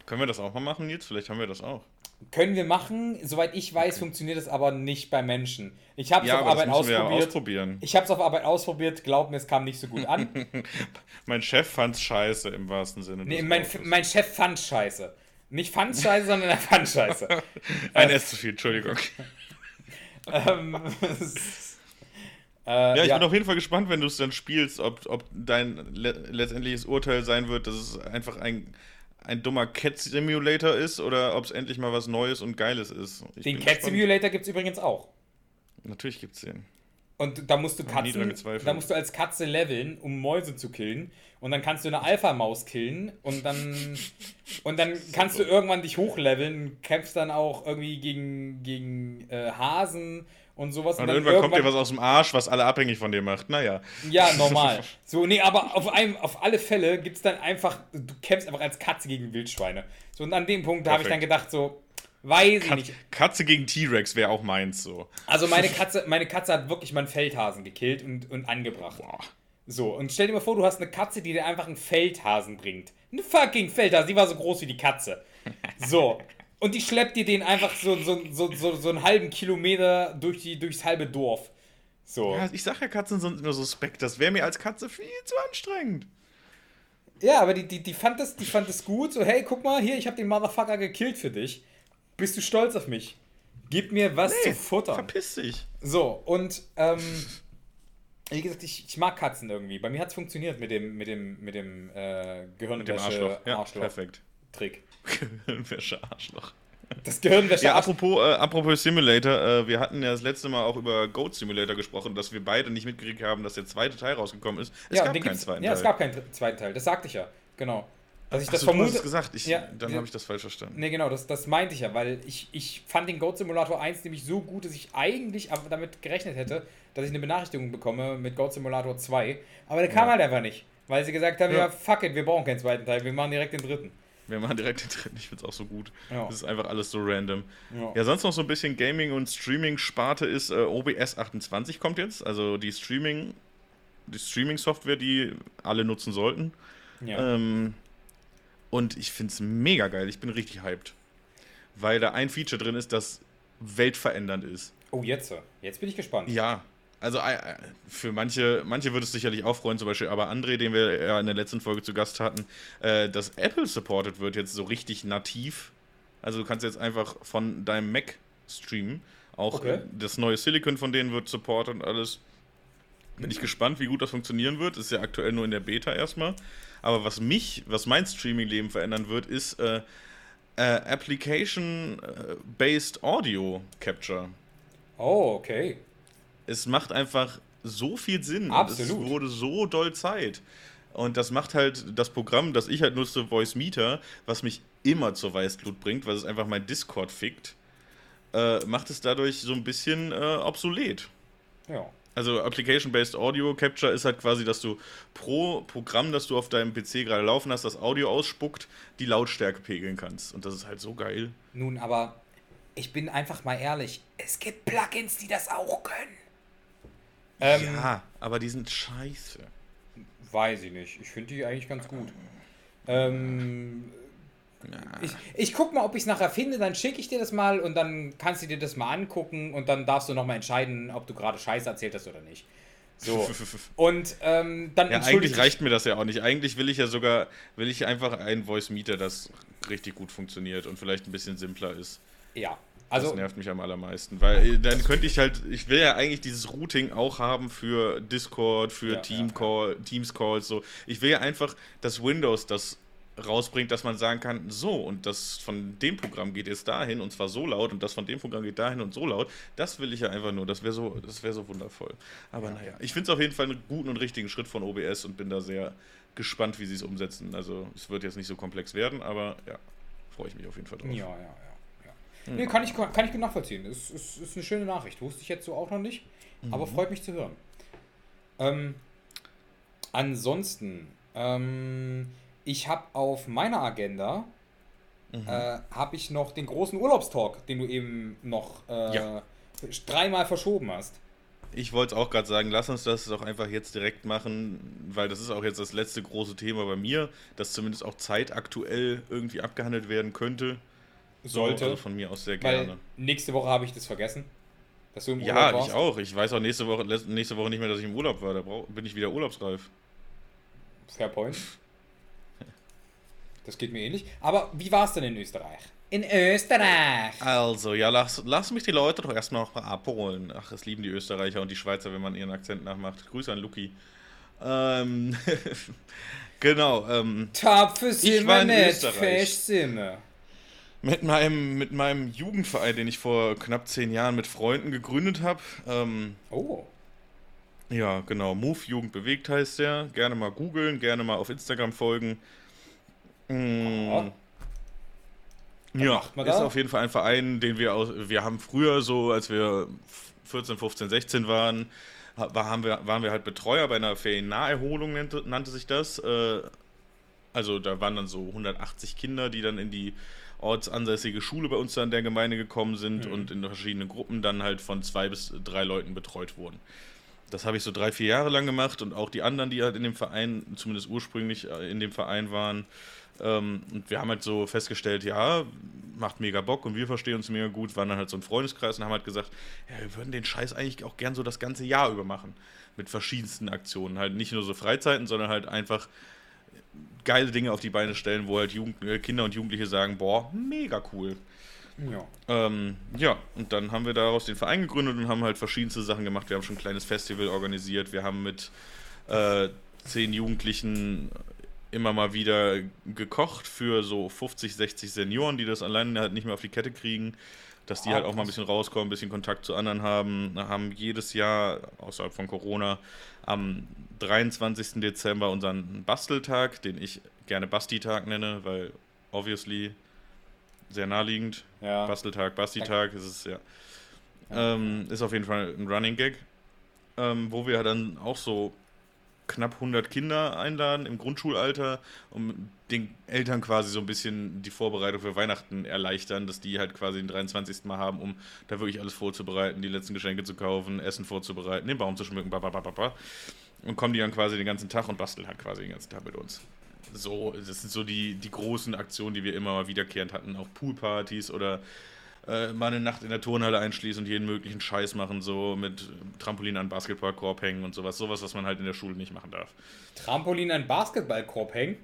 Können wir das auch mal machen, Nils? Vielleicht haben wir das auch. Können wir machen. Soweit ich weiß, okay. Funktioniert das aber nicht bei Menschen. Ich habe es ja, auf Arbeit ausprobiert. ausprobieren. Ich habe es auf Arbeit ausprobiert. Glaub mir, es kam nicht so gut an. Mein Chef fand's scheiße, im wahrsten Sinne. Nee, mein, mein Chef fand's scheiße. Nicht Pfandscheiße, sondern eine Pfandscheiße. Ein S zu viel, Entschuldigung. ähm, äh, ja, ich ja. bin auf jeden Fall gespannt, wenn du es dann spielst, ob, ob dein le- letztendliches Urteil sein wird, dass es einfach ein, ein dummer Cat-Simulator ist oder ob es endlich mal was Neues und Geiles ist. Ich den Cat-Simulator gibt es übrigens auch. Natürlich gibt es den. Und da musst du Katzen, da musst du als Katze leveln, um Mäuse zu killen. Und dann kannst du eine Alpha-Maus killen. Und dann, und dann kannst du irgendwann dich hochleveln, kämpfst dann auch irgendwie gegen, gegen äh, Hasen und sowas. Und, und dann irgendwann, irgendwann kommt dir was aus dem Arsch, was alle abhängig von dir macht. Naja. Ja, normal. So, nee, aber auf, einem, auf alle Fälle gibt's dann einfach, du kämpfst einfach als Katze gegen Wildschweine. So, und an dem Punkt habe ich dann gedacht, so. Weiß ich Kat- nicht. Katze gegen T-Rex wäre auch meins so. Also meine Katze, meine Katze hat wirklich mal einen Feldhasen gekillt und, und angebracht. Boah. So, und stell dir mal vor, du hast eine Katze, die dir einfach einen Feldhasen bringt. Eine fucking Feldhasen, die war so groß wie die Katze. So, und die schleppt dir den einfach so, so, so, so, so einen halben Kilometer durch die, durchs halbe Dorf. So. Ja, ich sag ja, Katzen sind nur suspekt. Das wäre mir als Katze viel zu anstrengend. Ja, aber die, die, die, fand das, die fand das gut. So, hey, guck mal, hier, ich hab den Motherfucker gekillt für dich. Bist du stolz auf mich? Gib mir was nee, zu futtern. Verpiss dich. So, und ähm, wie gesagt, ich, ich mag Katzen irgendwie. Bei mir hat es funktioniert mit dem, mit dem, mit dem äh, Gehirnwäsche-Arschloch-Trick. Ja, perfekt. Trick. Gehirnwäsche-Arschloch. Das Gehirnwäsche. Ja, apropos, äh, apropos Simulator, äh, wir hatten ja das letzte Mal auch über Goat Simulator gesprochen, dass wir beide nicht mitgekriegt haben, dass der zweite Teil rausgekommen ist. Es ja, gab keinen zweiten ja, Teil. Ja, es gab keinen zweiten Teil, das sagte ich ja, genau. Also ich Ach, das so, vermute, du hast es gesagt, ich, ja, dann ja, habe ich das falsch verstanden. Ne, genau, das, das meinte ich ja, weil ich, ich fand den Goat Simulator eins nämlich so gut, dass ich eigentlich damit gerechnet hätte, dass ich eine Benachrichtigung bekomme mit Goat Simulator zwei, aber der kam ja. halt einfach nicht, weil sie gesagt haben, ja. ja, fuck it, wir brauchen keinen zweiten Teil, wir machen direkt den dritten. Wir machen direkt den dritten, ich find's auch so gut. Ja. Das ist einfach alles so random. Ja, ja sonst noch so ein bisschen Gaming- und Streaming-Sparte ist, äh, O B S achtundzwanzig kommt jetzt, also die Streaming, die Streaming-Software, die alle nutzen sollten. Ja. Ähm, Und ich find's mega geil. Ich bin richtig hyped. Weil da ein Feature drin ist, das weltverändernd ist. Oh, jetzt. Jetzt bin ich gespannt. Ja. Also für manche, manche würde es sicherlich auch freuen, zum Beispiel, aber André, den wir ja in der letzten Folge zu Gast hatten, äh, dass Apple supported wird jetzt so richtig nativ. Also du kannst jetzt einfach von deinem Mac streamen. Auch okay. Das neue Silicon von denen wird supported und alles. Bin ich gespannt, wie gut das funktionieren wird. Ist ja aktuell nur in der Beta erstmal. Aber was mich, was mein Streaming-Leben verändern wird, ist äh, äh, Application-Based Audio Capture. Oh, okay. Es macht einfach so viel Sinn. Absolut. Und es wurde so doll Zeit. Und das macht halt das Programm, das ich halt nutze, Voice Meter, was mich immer zur Weißglut bringt, weil es einfach mein Discord fickt, äh, macht es dadurch so ein bisschen äh, obsolet. Ja. Also Application-Based Audio Capture ist halt quasi, dass du pro Programm, das du auf deinem P C gerade laufen hast, das Audio ausspuckt, die Lautstärke pegeln kannst. Und das ist halt so geil. Nun, aber ich bin einfach mal ehrlich, es gibt Plugins, die das auch können. Ähm, ja, aber die sind scheiße. Weiß ich nicht. Ich finde die eigentlich ganz gut. Ähm, ich, ich guck mal, ob ich es nachher finde, dann schicke ich dir das mal und dann kannst du dir das mal angucken und dann darfst du nochmal entscheiden, ob du gerade Scheiße erzählt hast oder nicht. So. Und ähm, dann ja, entschuldige. Eigentlich reicht mir das ja auch nicht. Eigentlich will ich ja sogar, will ich einfach einen Voice Meter, das richtig gut funktioniert und vielleicht ein bisschen simpler ist. Ja. Also, das nervt mich am allermeisten, weil dann könnte ich halt, ich will ja eigentlich dieses Routing auch haben für Discord, für ja, Team Call, ja. Teams Calls, so. Ich will ja einfach, dass Windows das rausbringt, dass man sagen kann, so, und das von dem Programm geht jetzt dahin und zwar so laut und das von dem Programm geht dahin und so laut. Das will ich ja einfach nur, das wäre so, das wäre so wundervoll. Aber ja, naja, ich finde es auf jeden Fall einen guten und richtigen Schritt von O B S und bin da sehr gespannt, wie sie es umsetzen. Also, es wird jetzt nicht so komplex werden, aber ja, freue ich mich auf jeden Fall drauf. Ja, ja, ja. Nee, kann ich, kann ich nachvollziehen. Ist, ist, ist eine schöne Nachricht. Wusste ich jetzt so auch noch nicht, mhm. aber freut mich zu hören. Ähm, ansonsten, ähm, ich habe auf meiner Agenda mhm. äh, habe ich noch den großen Urlaubstalk, den du eben noch äh, ja. dreimal verschoben hast. Ich wollte es auch gerade sagen, lass uns das doch einfach jetzt direkt machen, weil das ist auch jetzt das letzte große Thema bei mir, das zumindest auch zeitaktuell irgendwie abgehandelt werden könnte. Sollte. Also von mir aus sehr gerne. Weil nächste Woche habe ich das vergessen, dass du im Urlaub warst. Ja, ich auch. Ich weiß auch nächste Woche, nächste Woche nicht mehr, dass ich im Urlaub war. Da bin ich wieder urlaubsreif. Fair point. Das geht mir ähnlich. Aber wie war es denn in Österreich? In Österreich! Also, ja, lass, lass mich die Leute doch erstmal noch mal abholen. Ach, es lieben die Österreicher und die Schweizer, wenn man ihren Akzent nachmacht. Grüße an Luki. Ähm, genau. Ähm, Tapfer sind wir nicht, fest sind wir. Mit meinem, mit meinem Jugendverein, den ich vor knapp zehn Jahren mit Freunden gegründet habe. Ähm, oh. Ja, genau. Move Jugend bewegt heißt der. Gerne mal googeln, gerne mal auf Instagram folgen. Mhm. Oh. Ja, macht man ist da? Auf jeden Fall ein Verein, den wir aus. Wir haben früher so, als wir vierzehn, fünfzehn, sechzehn waren, haben wir, waren wir halt Betreuer bei einer Feriennaherholung, nannte, nannte sich das. Also da waren dann so hundertachtzig Kinder, die dann in die ortsansässige Schule bei uns da in der Gemeinde gekommen sind mhm. und in verschiedenen Gruppen dann halt von zwei bis drei Leuten betreut wurden. Das habe ich so drei, vier Jahre lang gemacht und auch die anderen, die halt in dem Verein, zumindest ursprünglich in dem Verein waren. Ähm, und wir haben halt so festgestellt, ja, macht mega Bock und wir verstehen uns mega gut, waren dann halt so ein Freundeskreis und haben halt gesagt, ja, wir würden den Scheiß eigentlich auch gern so das ganze Jahr über machen. Mit verschiedensten Aktionen. Halt nicht nur so Freizeiten, sondern halt einfach geile Dinge auf die Beine stellen, wo halt Jugend- äh, Kinder und Jugendliche sagen, boah, mega cool. Ja. Ähm, ja, und dann haben wir daraus den Verein gegründet und haben halt verschiedenste Sachen gemacht. Wir haben schon ein kleines Festival organisiert. Wir haben mit äh, zehn Jugendlichen immer mal wieder gekocht für so fünfzig, sechzig Senioren, die das alleine halt nicht mehr auf die Kette kriegen, dass die halt auch mal ein bisschen rauskommen, ein bisschen Kontakt zu anderen haben. Wir haben jedes Jahr, außerhalb von Corona, am dreiundzwanzigsten Dezember unseren Basteltag, den ich gerne Basti-Tag nenne, weil obviously sehr naheliegend. Ja. Basteltag, Basti-Tag, ist es ja. Ähm, ist auf jeden Fall ein Running Gag, ähm, wo wir dann auch so knapp hundert Kinder einladen im Grundschulalter, um den Eltern quasi so ein bisschen die Vorbereitung für Weihnachten erleichtern, dass die halt quasi den dreiundzwanzigsten Mal haben, um da wirklich alles vorzubereiten, die letzten Geschenke zu kaufen, Essen vorzubereiten, den Baum zu schmücken, bababababa. Und kommen die dann quasi den ganzen Tag und basteln halt quasi den ganzen Tag mit uns. So, das sind so die, die großen Aktionen, die wir immer mal wiederkehrend hatten, auch Poolpartys oder äh, mal eine Nacht in der Turnhalle einschließen und jeden möglichen Scheiß machen, so mit Trampolin an Basketballkorb hängen und sowas, sowas, was man halt in der Schule nicht machen darf. Trampolin an Basketballkorb hängen?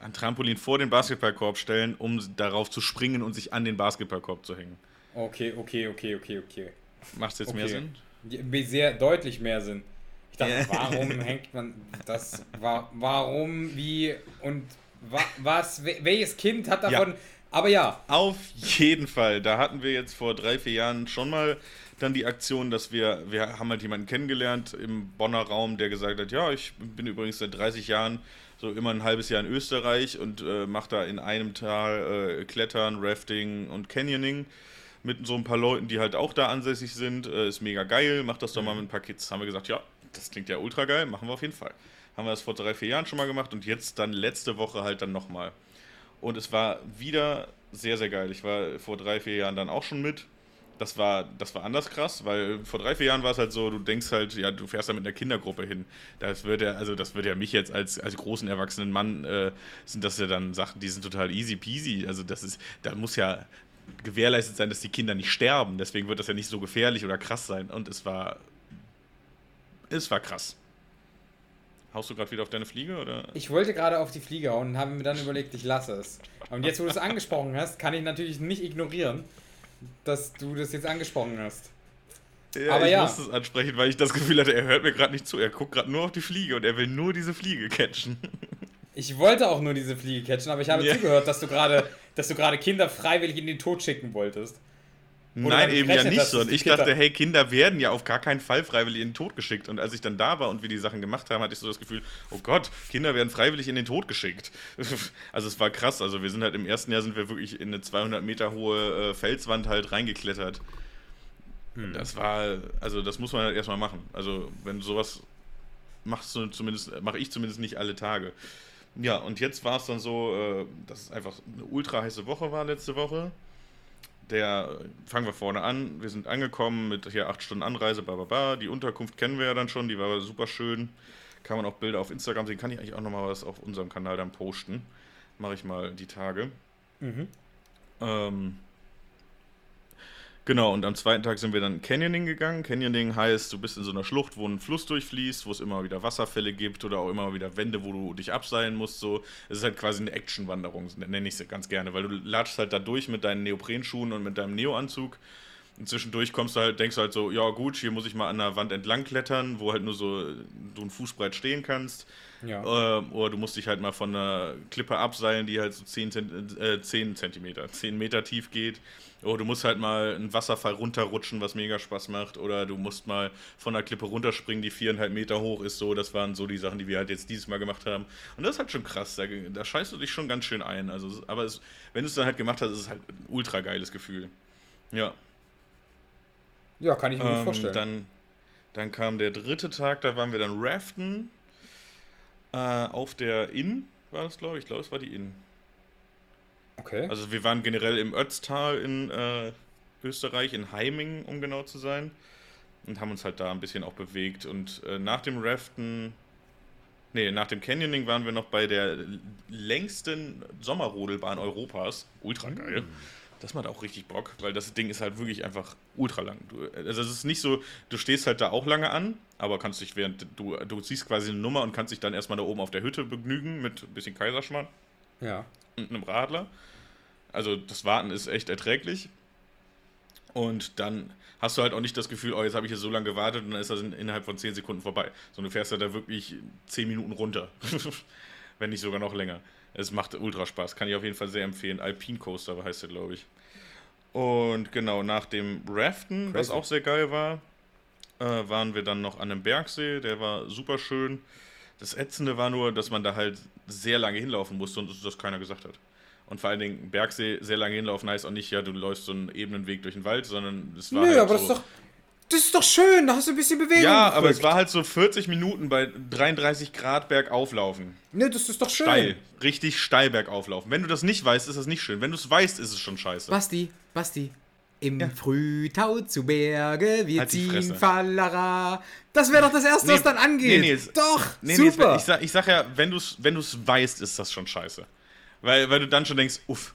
An Trampolin vor den Basketballkorb stellen, um darauf zu springen und sich an den Basketballkorb zu hängen. Okay, okay, okay, okay, okay. Macht's jetzt okay. mehr Sinn? Sehr deutlich mehr Sinn. Ich dachte, yeah. warum hängt man das? Wa- warum, wie und wa- was? Welches Kind hat davon? Ja. Aber ja. Auf jeden Fall. Da hatten wir jetzt vor drei, vier Jahren schon mal dann die Aktion, dass wir, wir haben halt jemanden kennengelernt im Bonner Raum, der gesagt hat, ja, ich bin übrigens seit dreißig Jahren so immer ein halbes Jahr in Österreich und äh, mache da in einem Tal äh, Klettern, Rafting und Canyoning mit so ein paar Leuten, die halt auch da ansässig sind. Äh, ist mega geil, mach das doch mal mit ein paar Kids. Haben wir gesagt, ja, das klingt ja ultra geil, machen wir auf jeden Fall. Haben wir das vor drei, vier Jahren schon mal gemacht und jetzt dann letzte Woche halt dann nochmal. Und es war wieder sehr, sehr geil. Ich war vor drei, vier Jahren dann auch schon mit. Das war, das war anders krass, weil vor drei, vier Jahren war es halt so, du denkst halt, ja, du fährst da mit einer Kindergruppe hin. Das wird ja, also das wird ja mich jetzt als, als großen erwachsenen Mann, äh, sind das ja dann Sachen, die sind total easy peasy. Also das ist, da muss ja gewährleistet sein, dass die Kinder nicht sterben. Deswegen wird das ja nicht so gefährlich oder krass sein. Und es war, es war krass. Haust du gerade wieder auf deine Fliege, oder? Ich wollte gerade auf die Fliege hauen und habe mir dann überlegt, ich lasse es. Und jetzt, wo du es angesprochen hast, kann ich natürlich nicht ignorieren, dass du das jetzt angesprochen hast. Ja, aber ich ja. muss es ansprechen, weil ich das Gefühl hatte, er hört mir gerade nicht zu. Er guckt gerade nur auf die Fliege und er will nur diese Fliege catchen. Ich wollte auch nur diese Fliege catchen, aber ich habe ja. zugehört, dass du gerade dass du gerade Kinder freiwillig in den Tod schicken wolltest. Oder nein, eben ja nicht so. Und ich Kinder. dachte, hey, Kinder werden ja auf gar keinen Fall freiwillig in den Tod geschickt. Und als ich dann da war und wir die Sachen gemacht haben, hatte ich so das Gefühl, oh Gott, Kinder werden freiwillig in den Tod geschickt. Also es war krass. Also wir sind halt im ersten Jahr sind wir wirklich in eine zweihundert Meter hohe äh, Felswand halt reingeklettert. Hm. Das war, also das muss man halt erstmal machen. Also wenn du sowas machst, du zumindest, mache ich zumindest nicht alle Tage. Ja, und jetzt war es dann so, äh, dass es einfach eine ultra heiße Woche war letzte Woche. Der, fangen wir vorne an, wir sind angekommen mit hier acht Stunden Anreise, bla bla bla. Die Unterkunft kennen wir ja dann schon, die war super schön. Kann man auch Bilder auf Instagram sehen, kann ich eigentlich auch nochmal was auf unserem Kanal dann posten. Mache ich mal die Tage. Mhm. Ähm, genau, und am zweiten Tag sind wir dann Canyoning gegangen. Canyoning heißt, du bist in so einer Schlucht, wo ein Fluss durchfließt, wo es immer wieder Wasserfälle gibt oder auch immer wieder Wände, wo du dich abseilen musst. So. Es ist halt quasi eine Action-Wanderung, nenne ich es ganz gerne, weil du latschst halt da durch mit deinen Neoprenschuhen und mit deinem Neoanzug. Und zwischendurch kommst du halt, denkst du halt so, ja gut, hier muss ich mal an der Wand entlang klettern, wo halt nur so du einen Fußbreit stehen kannst. Ja. Ähm, oder du musst dich halt mal von einer Klippe abseilen, die halt so zehn Zentimeter, zehn Meter tief geht. Oder du musst halt mal einen Wasserfall runterrutschen, was mega Spaß macht. Oder du musst mal von einer Klippe runterspringen, die viereinhalb Meter hoch ist. So, das waren so die Sachen, die wir halt jetzt dieses Mal gemacht haben. Und das ist halt schon krass. Da, da scheißt du dich schon ganz schön ein. Also, aber es, wenn du es dann halt gemacht hast, ist es halt ein ultra geiles Gefühl. Ja. Ja, kann ich mir ähm, nicht vorstellen. Dann, dann kam der dritte Tag, da waren wir dann raften. Äh, auf der Inn war das, glaube ich. Ich glaube, es war die Inn. Okay. Also wir waren generell im Ötztal in äh, Österreich, in Heiming, um genau zu sein. Und haben uns halt da ein bisschen auch bewegt. Und äh, nach dem Raften, nee, nach dem Canyoning waren wir noch bei der längsten Sommerrodelbahn Europas. Ultra geil. Mhm. Das macht auch richtig Bock, weil das Ding ist halt wirklich einfach ultra lang. Du, also es ist nicht so, du stehst halt da auch lange an, aber kannst dich während, du, du ziehst quasi eine Nummer und kannst dich dann erstmal da oben auf der Hütte begnügen mit ein bisschen Kaiserschmarrn. Ja. Und einem Radler. Also das Warten ist echt erträglich. Und dann hast du halt auch nicht das Gefühl, oh, jetzt habe ich hier so lange gewartet und dann ist das in, innerhalb von zehn Sekunden vorbei. Sondern du fährst halt da wirklich zehn Minuten runter. Wenn nicht sogar noch länger. Es macht ultra Spaß. Kann ich auf jeden Fall sehr empfehlen. Alpine Coaster heißt der, glaube ich. Und genau, nach dem Raften, Crazy. was auch sehr geil war, äh, waren wir dann noch an einem Bergsee. Der war super schön. Das Ätzende war nur, dass man da halt sehr lange hinlaufen musste und das keiner gesagt hat. Und vor allen Dingen Bergsee, sehr lange hinlaufen heißt auch nicht, ja, du läufst so einen ebenen Weg durch den Wald, sondern es war Nö, halt aber so... Das ist doch, das ist doch schön, da hast du ein bisschen Bewegung. Ja, gekriegt. Aber es war halt so vierzig Minuten bei dreiunddreißig Grad bergauflaufen. Nö, das ist doch schön. Steil, richtig steil bergauflaufen. Wenn du das nicht weißt, ist das nicht schön. Wenn du es weißt, ist es schon scheiße. Basti, Basti. Im ja. Frühtau zu Berge, wir halt ziehen Fallara. Das wäre doch das Erste, nee, was dann angeht. Nee, nee, doch, nee, super. Nee, ich, sag, ich sag ja, wenn du es wenn du's weißt, ist das schon scheiße. Weil, weil du dann schon denkst, uff,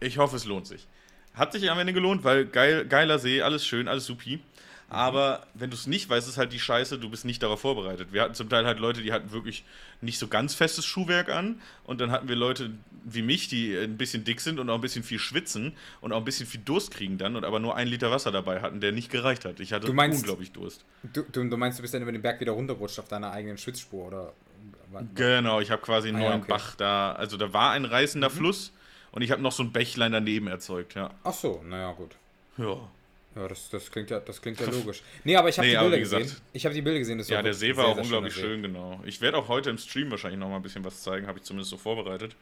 ich hoffe, es lohnt sich. Hat sich am Ende gelohnt, weil geil, geiler See, alles schön, alles supi. Aber wenn du es nicht weißt, ist halt die Scheiße, du bist nicht darauf vorbereitet. Wir hatten zum Teil halt Leute, die hatten wirklich nicht so ganz festes Schuhwerk an. Und dann hatten wir Leute wie mich, die ein bisschen dick sind und auch ein bisschen viel schwitzen und auch ein bisschen viel Durst kriegen dann und aber nur ein Liter Wasser dabei hatten, der nicht gereicht hat. Ich hatte du meinst, unglaublich Durst. Du, du, du meinst, du bist dann über den Berg wieder runterrutscht auf deiner eigenen Schwitzspur, oder? Genau, ich habe quasi einen ah, neuen ja, okay. Bach da. Also da war ein reißender mhm. Fluss und ich habe noch so ein Bächlein daneben erzeugt, ja. Ach so, naja, gut. Ja. Ja, das, das klingt ja, das klingt ja logisch. Nee, aber ich habe nee, die Bilder gesagt, gesehen. Ich habe die Bilder gesehen. Das ja, der See war sehr, auch sehr unglaublich schön, genau. Ich werde auch heute im Stream wahrscheinlich noch mal ein bisschen was zeigen, habe ich zumindest so vorbereitet.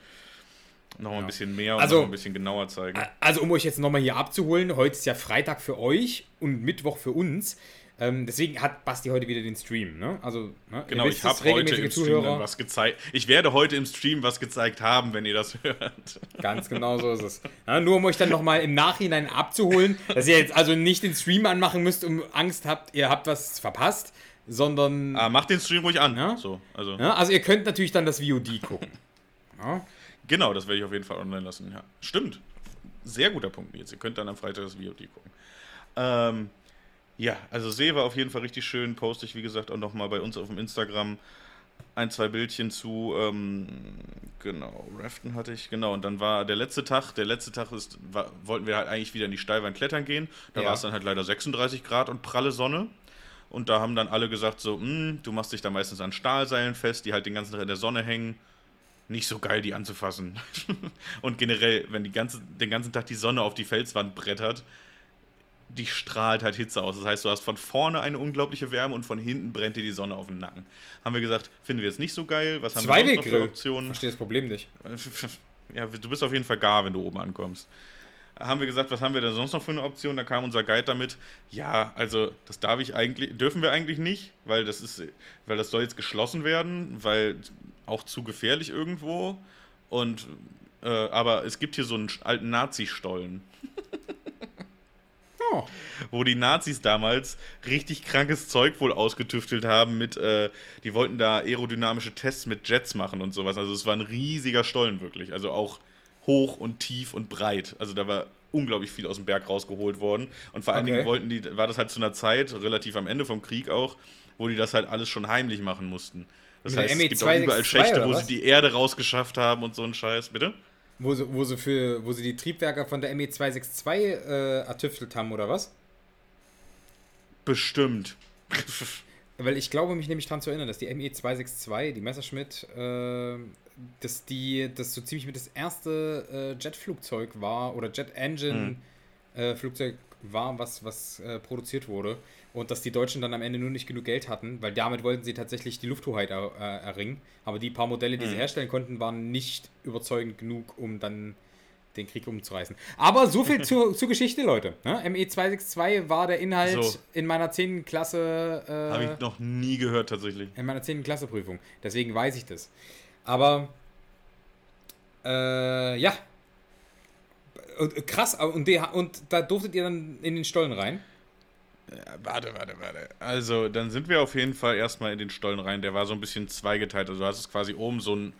Noch mal ja. ein bisschen mehr und also, noch mal ein bisschen genauer zeigen. Also um euch jetzt noch mal hier abzuholen, heute ist ja Freitag für euch und Mittwoch für uns. Ähm, deswegen hat Basti heute wieder den Stream, ne? Also, ne? Genau, ich habe heute im Zuhörer. Stream was gezeigt. Ich werde heute im Stream was gezeigt haben, wenn ihr das hört. Ganz genau so ist es. Ja, nur um euch dann nochmal im Nachhinein abzuholen, dass ihr jetzt also nicht den Stream anmachen müsst und Angst habt, ihr habt was verpasst, sondern... Ah, macht den Stream ruhig an. Ja? So, also. Ja, also ihr könnt natürlich dann das V O D gucken. Ja? Genau, das werde ich auf jeden Fall online lassen. Ja. Stimmt. Sehr guter Punkt jetzt. Ihr könnt dann am Freitag das V O D gucken. Ähm... Ja, also See war auf jeden Fall richtig schön, poste ich wie gesagt auch nochmal bei uns auf dem Instagram ein, zwei Bildchen zu, ähm, genau, Raften hatte ich, genau, und dann war der letzte Tag, der letzte Tag ist, war, wollten wir halt eigentlich wieder in die Steilwand klettern gehen, da ja. war es dann halt leider sechsunddreißig Grad und pralle Sonne und da haben dann alle gesagt so, du machst dich da meistens an Stahlseilen fest, die halt den ganzen Tag in der Sonne hängen. Nicht so geil, die anzufassen. Und generell, wenn die ganze, den ganzen Tag die Sonne auf die Felswand brettert, die strahlt halt Hitze aus. Das heißt, du hast von vorne eine unglaubliche Wärme und von hinten brennt dir die Sonne auf den Nacken. Haben wir gesagt, finden wir jetzt nicht so geil. Was haben Zwei wir noch für Optionen? Ich verstehe das Problem nicht. Ja, du bist auf jeden Fall gar, wenn du oben ankommst. Haben wir gesagt, was haben wir denn sonst noch für eine Option? Da kam unser Guide damit, ja, also das darf ich eigentlich, dürfen wir eigentlich nicht, weil das ist, weil das soll jetzt geschlossen werden, weil auch zu gefährlich irgendwo. Und äh, aber es gibt hier so einen alten Nazi-Stollen. Oh. Wo die Nazis damals richtig krankes Zeug wohl ausgetüftelt haben mit, äh, die wollten da aerodynamische Tests mit Jets machen und sowas. Also es war ein riesiger Stollen wirklich, also auch hoch und tief und breit. Also da war unglaublich viel aus dem Berg rausgeholt worden und vor allen okay. Dingen wollten die, war das halt zu einer Zeit, relativ am Ende vom Krieg auch, wo die das halt alles schon heimlich machen mussten. Das mit heißt, es gibt auch überall Schächte, wo sie die Erde rausgeschafft haben und so einen Scheiß, bitte? Wo sie, wo, sie für, wo sie die Triebwerke von der M E zwei sechs zwei äh, ertüftelt haben, oder was? Bestimmt. Weil ich glaube, mich nämlich daran zu erinnern, dass die M E zwei sechs zwei, die Messerschmitt, äh, dass die das so ziemlich mit das erste äh, Jetflugzeug war, oder Jet-Engine-Flugzeug mhm. äh, war, was, was äh, produziert wurde. Und dass die Deutschen dann am Ende nur nicht genug Geld hatten, weil damit wollten sie tatsächlich die Lufthoheit er, äh, erringen. Aber die paar Modelle, die mhm. sie herstellen konnten, waren nicht überzeugend genug, um dann den Krieg umzureißen. Aber so viel zu, zur Geschichte, Leute. Ne? M E zwei sechs zwei war der Inhalt so. in meiner zehnten Klasse... Äh, habe ich noch nie gehört, tatsächlich. In meiner zehnten Klasse Prüfung. Deswegen weiß ich das. Aber, äh, ja. Krass. Und, die, und da durftet ihr dann in den Stollen rein? Ja, warte, warte, warte. Also, dann sind wir auf jeden Fall erstmal in den Stollen rein. Der war so ein bisschen zweigeteilt. Also, du hast es quasi oben so einen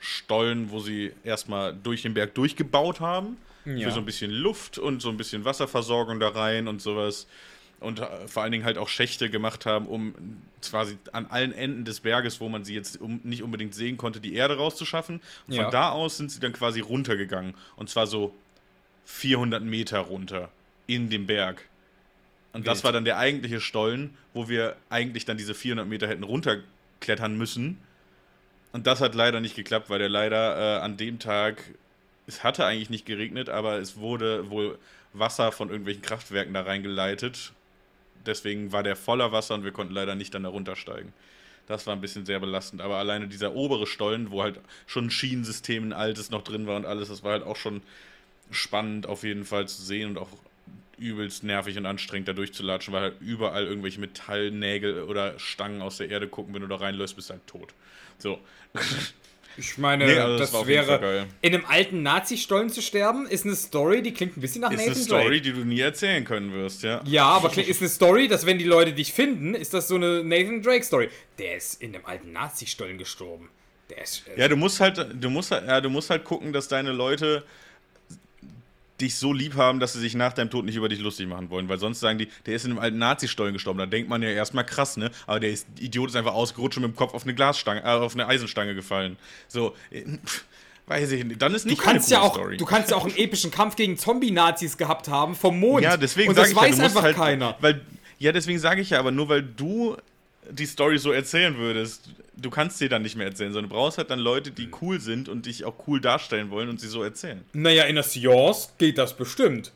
Stollen, wo sie erstmal durch den Berg durchgebaut haben. Ja. Für so ein bisschen Luft und so ein bisschen Wasserversorgung da rein und sowas. Und vor allen Dingen halt auch Schächte gemacht haben, um quasi an allen Enden des Berges, wo man sie jetzt nicht unbedingt sehen konnte, die Erde rauszuschaffen. Und ja. von da aus sind sie dann quasi runtergegangen. Und zwar so vierhundert Meter runter in den Berg. Und das war dann der eigentliche Stollen, wo wir eigentlich dann diese vierhundert Meter hätten runterklettern müssen. Und das hat leider nicht geklappt, weil der leider äh, an dem Tag, es hatte eigentlich nicht geregnet, aber es wurde wohl Wasser von irgendwelchen Kraftwerken da reingeleitet. Deswegen war der voller Wasser und wir konnten leider nicht dann da runtersteigen. Das war ein bisschen sehr belastend. Aber alleine dieser obere Stollen, wo halt schon ein Schienensystem, ein altes noch drin war und alles, das war halt auch schon spannend auf jeden Fall zu sehen und auch übelst nervig und anstrengend da durchzulatschen, weil halt überall irgendwelche Metallnägel oder Stangen aus der Erde gucken, wenn du da reinläufst, bist du halt tot. So. Ich meine, nee, also das, das wäre, in einem alten Nazi-Stollen zu sterben, ist eine Story, die klingt ein bisschen nach Nathan Drake. Ist eine Story, die du nie erzählen können wirst, ja. Ja, aber ist eine Story, dass wenn die Leute dich finden, ist das so eine Nathan Drake-Story. Der ist in einem alten Nazi-Stollen gestorben. Der ist, äh ja, du musst halt, du musst, ja, du musst halt gucken, dass deine Leute dich so lieb haben, dass sie sich nach deinem Tod nicht über dich lustig machen wollen, weil sonst sagen die, der ist in einem alten Nazi-Stollen gestorben, da denkt man ja erstmal krass, ne, aber der ist, Idiot ist einfach ausgerutscht und mit dem Kopf auf eine Glasstange, äh, auf eine Eisenstange gefallen. So, pff, weiß ich nicht, dann ist nicht du kannst keine ja auch, Story. Du kannst ja auch einen epischen Kampf gegen Zombie-Nazis gehabt haben, vom Mond, ja, deswegen und das ich weiß ja, einfach halt, keiner. Weil, ja, deswegen sage ich ja, aber nur weil du die Story so erzählen würdest, du kannst sie dann nicht mehr erzählen, sondern du brauchst halt dann Leute, die cool sind und dich auch cool darstellen wollen und sie so erzählen. Naja, in der Science geht das bestimmt.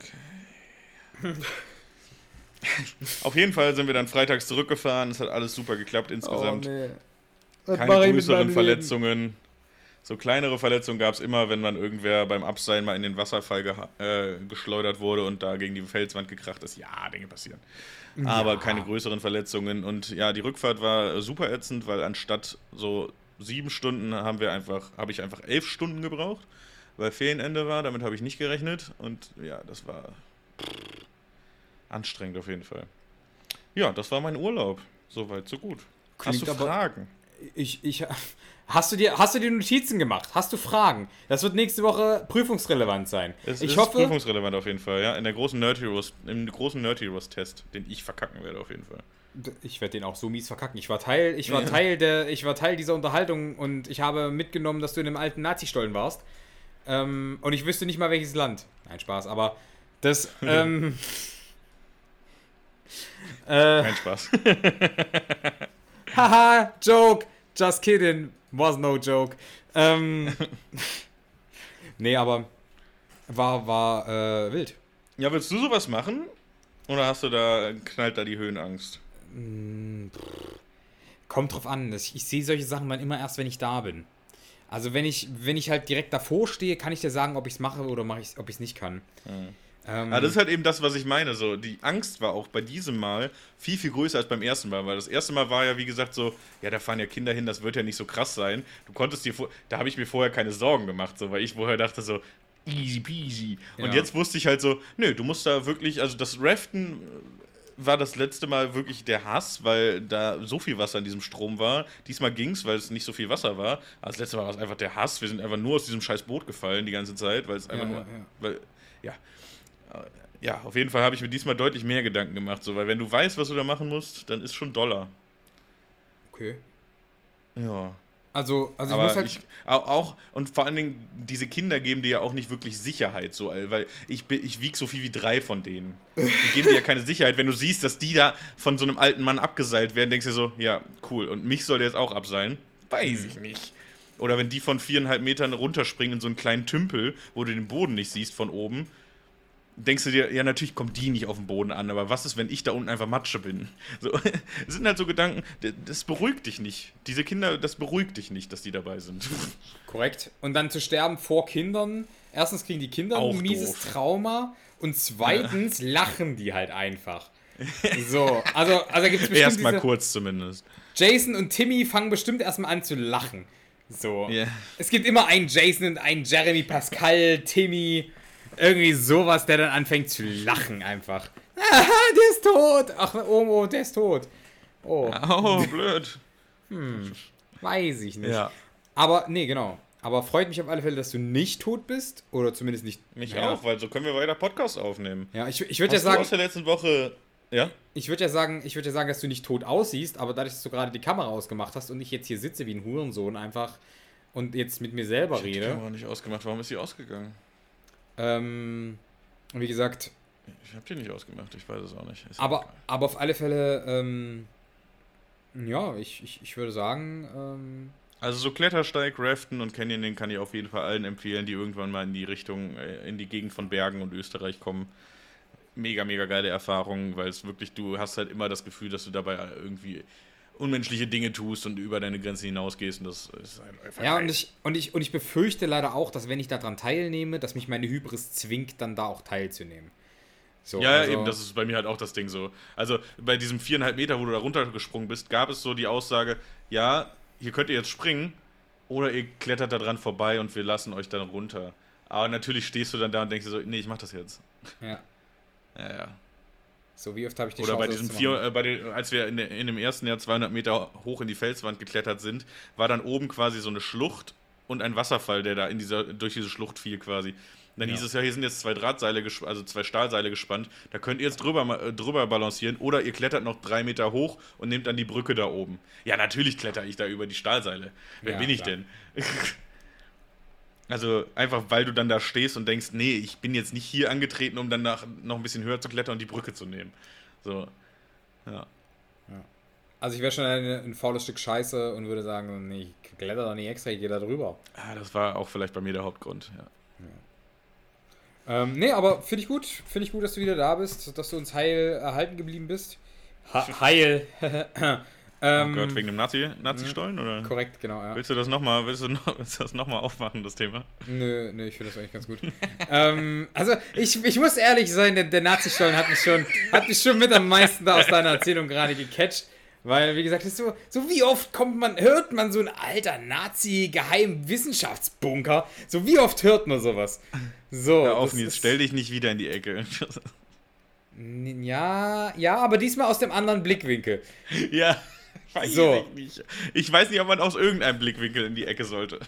Okay. Auf jeden Fall sind wir dann freitags zurückgefahren. Es hat alles super geklappt insgesamt. Oh, nee. Keine größeren Verletzungen. Leben. So kleinere Verletzungen gab es immer, wenn man irgendwer beim Abseilen mal in den Wasserfall geha- äh, geschleudert wurde und da gegen die Felswand gekracht ist. Ja, Dinge passieren. Ja. Aber keine größeren Verletzungen. Und ja, die Rückfahrt war super ätzend, weil anstatt so sieben Stunden haben wir einfach, habe ich einfach elf Stunden gebraucht, weil Ferienende war. Damit habe ich nicht gerechnet. Und ja, das war anstrengend auf jeden Fall. Ja, das war mein Urlaub. Soweit, so gut. Klingt Hast du Fragen? Ich, ich, hast, du dir, hast du dir Notizen gemacht? Hast du Fragen? Das wird nächste Woche prüfungsrelevant sein. Es ich ist hoffe, prüfungsrelevant auf jeden Fall, ja. In der großen Nerd Heroes, im großen Nerd Heroes-Test, den ich verkacken werde auf jeden Fall. Ich werde den auch so mies verkacken. Ich war Teil, ich war ja. Teil der, ich war Teil dieser Unterhaltung und ich habe mitgenommen, dass du in einem alten Nazi-Stollen warst. Ähm, und ich wüsste nicht mal, welches Land. Nein, Spaß, aber das. Ähm, äh, Kein Spaß. Haha, Joke. Just kidding, was no joke. Ähm, nee, aber war, war äh, wild. Ja, willst du sowas machen? Oder hast du da, knallt da die Höhenangst? Mm, kommt drauf an. Ich, ich sehe solche Sachen dann immer erst, wenn ich da bin. Also wenn ich, wenn ich halt direkt davor stehe, kann ich dir sagen, ob ich es mache oder mach ich's, ob ich es nicht kann. Mhm. Ähm, ah, das ist halt eben das, was ich meine. So, die Angst war auch bei diesem Mal viel, viel größer als beim ersten Mal, weil das erste Mal war ja, wie gesagt, so, ja, da fahren ja Kinder hin, das wird ja nicht so krass sein. Du konntest dir vor- da habe ich mir vorher keine Sorgen gemacht, so, weil ich vorher dachte so, easy peasy. Ja. Und jetzt wusste ich halt so, nö, du musst da wirklich, also das Raften war das letzte Mal wirklich der Hass, weil da so viel Wasser in diesem Strom war. Diesmal ging's, weil es nicht so viel Wasser war. Aber das letzte Mal war es einfach der Hass. Wir sind einfach nur aus diesem scheiß Boot gefallen die ganze Zeit, weil es einfach ja, nur, ja, ja. weil, ja. Ja, auf jeden Fall habe ich mir diesmal deutlich mehr Gedanken gemacht, so, weil wenn du weißt, was du da machen musst, dann ist schon Dollar. Okay. Ja. Also, also aber ich muss halt... Ich, auch, und vor allen Dingen, diese Kinder geben dir ja auch nicht wirklich Sicherheit, so, weil ich, ich wiege so viel wie drei von denen. Die geben dir ja keine Sicherheit, wenn du siehst, dass die da von so einem alten Mann abgeseilt werden, denkst du dir so, ja, cool, und mich soll der jetzt auch abseilen? Weiß ich nicht. Oder wenn die von viereinhalb Metern runterspringen in so einen kleinen Tümpel, wo du den Boden nicht siehst von oben, denkst du dir, ja, natürlich kommt die nicht auf den Boden an, aber was ist, wenn ich da unten einfach Matsche bin? So, das sind halt so Gedanken, das beruhigt dich nicht. Diese Kinder, das beruhigt dich nicht, dass die dabei sind. Korrekt. Und dann zu sterben vor Kindern, erstens kriegen die Kinder auch ein mieses doof. Trauma und zweitens ja. lachen die halt einfach. So, also, also gibt es bestimmt erstmal kurz zumindest. Jason und Timmy fangen bestimmt erstmal an zu lachen. So. Yeah. Es gibt immer einen Jason und einen Jeremy, Pascal, Timmy... Irgendwie sowas, der dann anfängt zu lachen einfach. Ah, der ist tot. Ach, Omo, der ist tot. Oh, oh blöd. Hm, weiß ich nicht. Ja. Aber, nee, genau. Aber freut mich auf alle Fälle, dass du nicht tot bist. Oder zumindest nicht... Mich ja. auch, weil so können wir weiter Podcasts aufnehmen. Ja, ich, ich würde ja sagen... Hast du aus der letzten Woche... Ja? Ich würde ja sagen, ich würde ja sagen, dass du nicht tot aussiehst, aber dadurch, dass du gerade die Kamera ausgemacht hast und ich jetzt hier sitze wie ein Hurensohn einfach und jetzt mit mir selber ich rede... Ich habe die Kamera nicht ausgemacht. Warum ist sie ausgegangen? Ähm, wie gesagt... Ich hab die nicht ausgemacht, ich weiß es auch nicht. Ist aber, aber auf alle Fälle, ähm, ja, ich, ich, ich würde sagen... Ähm, also so Klettersteig, Raften und Canyoning kann ich auf jeden Fall allen empfehlen, die irgendwann mal in die Richtung, in die Gegend von Bergen und Österreich kommen. Mega, mega geile Erfahrung, weil es wirklich, du hast halt immer das Gefühl, dass du dabei irgendwie... unmenschliche Dinge tust und über deine Grenzen hinausgehst und das ist einfach ja, und ich, und, ich, und ich befürchte leider auch, dass wenn ich daran teilnehme, dass mich meine Hybris zwingt, dann da auch teilzunehmen. So, ja, also eben, das ist bei mir halt auch das Ding so. Also bei diesem viereinhalb Meter, wo du da runtergesprungen bist, gab es so die Aussage, ja, hier könnt ihr jetzt springen oder ihr klettert da dran vorbei und wir lassen euch dann runter. Aber natürlich stehst du dann da und denkst dir so, nee, ich mach das jetzt. Ja. Ja, ja. So, wie oft habe ich die Oder Chance, bei diesem vier, äh, bei den, als wir in, in dem ersten Jahr zweihundert Meter hoch in die Felswand geklettert sind, war dann oben quasi so eine Schlucht und ein Wasserfall, der da in dieser, durch diese Schlucht fiel quasi. Und dann ja. hieß es ja, hier sind jetzt zwei Drahtseile, gesp- also zwei Stahlseile gespannt, da könnt ihr jetzt drüber, äh, drüber balancieren oder ihr klettert noch drei Meter hoch und nehmt dann die Brücke da oben. Ja, natürlich kletter ich da über die Stahlseile. Wer ja, bin ich klar. denn? Also einfach, weil du dann da stehst und denkst, nee, ich bin jetzt nicht hier angetreten, um dann nach, noch ein bisschen höher zu klettern und die Brücke zu nehmen. So, ja. ja. Also ich wäre schon ein, ein faules Stück Scheiße und würde sagen, nee, ich kletter doch nicht extra, ich gehe da drüber. Ah, das war auch vielleicht bei mir der Hauptgrund, ja. ja. Ähm, nee, aber finde ich gut. Finde ich gut, dass du wieder da bist, dass du uns heil erhalten geblieben bist. Ha- heil. ähm, oh Gott, wegen dem Nazi, Nazi-Stollen, oder? Korrekt, genau, ja. Willst du das nochmal, willst du, noch, willst du das nochmal aufmachen, das Thema? Nö, nö, ich finde das eigentlich ganz gut. ähm, also, ich, ich muss ehrlich sein, der, der Nazi-Stollen hat mich schon, hat mich schon mit am meisten da aus deiner Erzählung gerade gecatcht. Weil, wie gesagt, so, so wie oft kommt man, hört man so ein alter Nazi-Geheimwissenschaftsbunker. So wie oft hört man sowas. So, hör auf, Nils, stell dich nicht wieder in die Ecke. Ja, ja, aber diesmal aus dem anderen Blickwinkel. Ja, weiß so. ich nicht. Ich weiß nicht, ob man aus irgendeinem Blickwinkel in die Ecke sollte.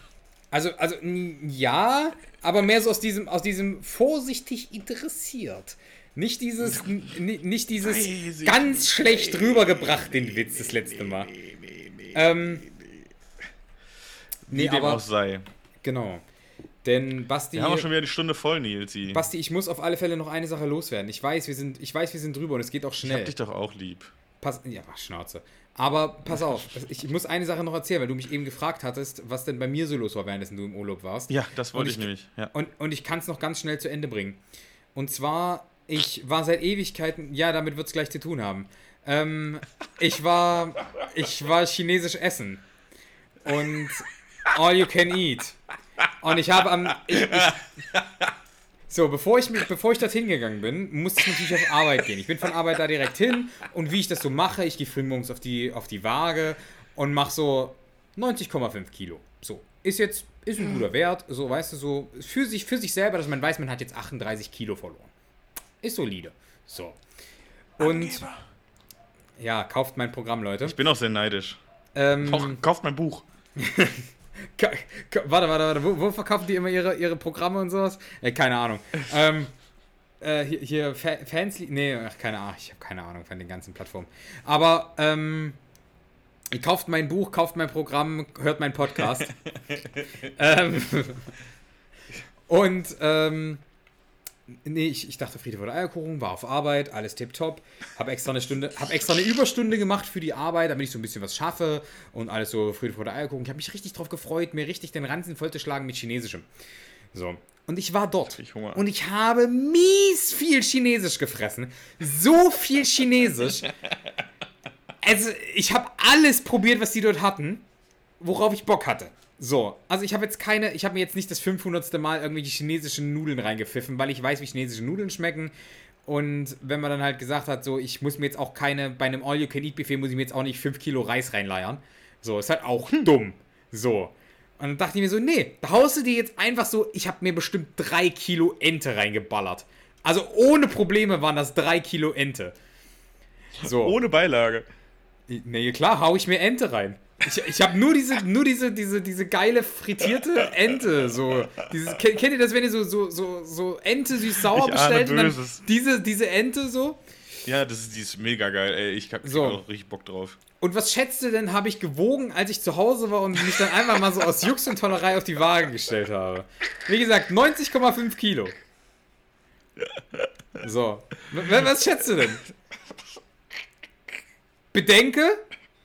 Also, also ja, aber mehr so aus diesem, aus diesem vorsichtig interessiert. Nicht dieses, n- nicht dieses Weiß ganz schlecht rübergebracht, den Witz, das letzte Mal. Nee, nee, nee, ähm, nee, Wie aber, dem auch sei. Genau. Denn Basti... Wir haben auch schon wieder die Stunde voll, Nilsi. Basti, ich muss auf alle Fälle noch eine Sache loswerden. Ich weiß, wir sind, ich weiß, wir sind drüber und es geht auch schnell. Ich hab dich doch auch lieb. Pass, ja, Schnauze. Aber pass auf, ich muss eine Sache noch erzählen, weil du mich eben gefragt hattest, was denn bei mir so los war, währenddessen du im Urlaub warst. Ja, das wollte ich, ich nämlich. Ja. Und, und ich kann es noch ganz schnell zu Ende bringen. Und zwar... Ich war seit Ewigkeiten... Ja, damit wird es gleich zu tun haben. Ähm, ich war... Ich war chinesisch essen. Und all you can eat. Und ich habe am... Ich, ich, so, bevor ich, bevor ich dorthin gegangen bin, musste ich natürlich auf Arbeit gehen. Ich bin von Arbeit da direkt hin. Und wie ich das so mache, ich gehe früh morgens auf die, auf die Waage und mache so neunzig Komma fünf Kilo. So, ist jetzt... Ist ein guter Wert. So, weißt du, so... Für sich, für sich selber, dass man weiß, man hat jetzt achtunddreißig Kilo verloren. Ist solide. So. Und Angeber. Ja, kauft mein Programm, Leute. Ich bin auch sehr neidisch. Ähm, Kauch, kauft mein Buch. Ka- ka- warte, warte, warte. Wo, wo verkaufen die immer ihre, ihre Programme und sowas? Äh, keine Ahnung. ähm, äh, hier, hier Fa- Fans... Nee, ach, keine Ahnung. Ich habe keine Ahnung von den ganzen Plattformen. Aber, ähm... kauft mein Buch, kauft mein Programm, hört meinen Podcast. ähm, und, ähm... Nee, ich, ich dachte, Friede wurde Eierkuchen, war auf Arbeit, alles tipptopp. Hab extra eine Stunde, hab extra eine Überstunde gemacht für die Arbeit, damit ich so ein bisschen was schaffe und alles so Friede wurde Eierkuchen. Ich habe mich richtig drauf gefreut, mir richtig den Ranzen vollzuschlagen mit Chinesischem. So. Und ich war dort. Ich und ich habe mies viel Chinesisch gefressen. So viel Chinesisch. Also, ich habe alles probiert, was die dort hatten, worauf ich Bock hatte. So, also ich habe jetzt keine, ich habe mir jetzt nicht das fünfhundertste Mal irgendwelche chinesischen Nudeln reingepfiffen, weil ich weiß, wie chinesische Nudeln schmecken. Und wenn man dann halt gesagt hat, so, ich muss mir jetzt auch keine, bei einem All-You-Can-Eat-Buffet muss ich mir jetzt auch nicht fünf Kilo Reis reinleiern. So, ist halt auch hm. dumm. So. Und dann dachte ich mir so, nee, da haust du dir jetzt einfach so, ich habe mir bestimmt drei Kilo Ente reingeballert. Also ohne Probleme waren das drei Kilo Ente. So. Ohne Beilage. Nee, klar, hau ich mir Ente rein. Ich, ich habe nur diese, nur diese, diese, diese geile frittierte Ente. So, dieses, kennt ihr das, wenn ihr so, so, so, so Ente süß-sauer bestellt und dann diese, diese Ente so? Ja, das ist, die ist mega geil. Ey, ich hab so. auch richtig Bock drauf. Und was schätzt du denn, habe ich gewogen, als ich zu Hause war und mich dann einfach mal so aus Jux und Tollerei auf die Waage gestellt habe? Wie gesagt, neunzig Komma fünf Kilo. So, w- was schätzt du denn? Bedenke,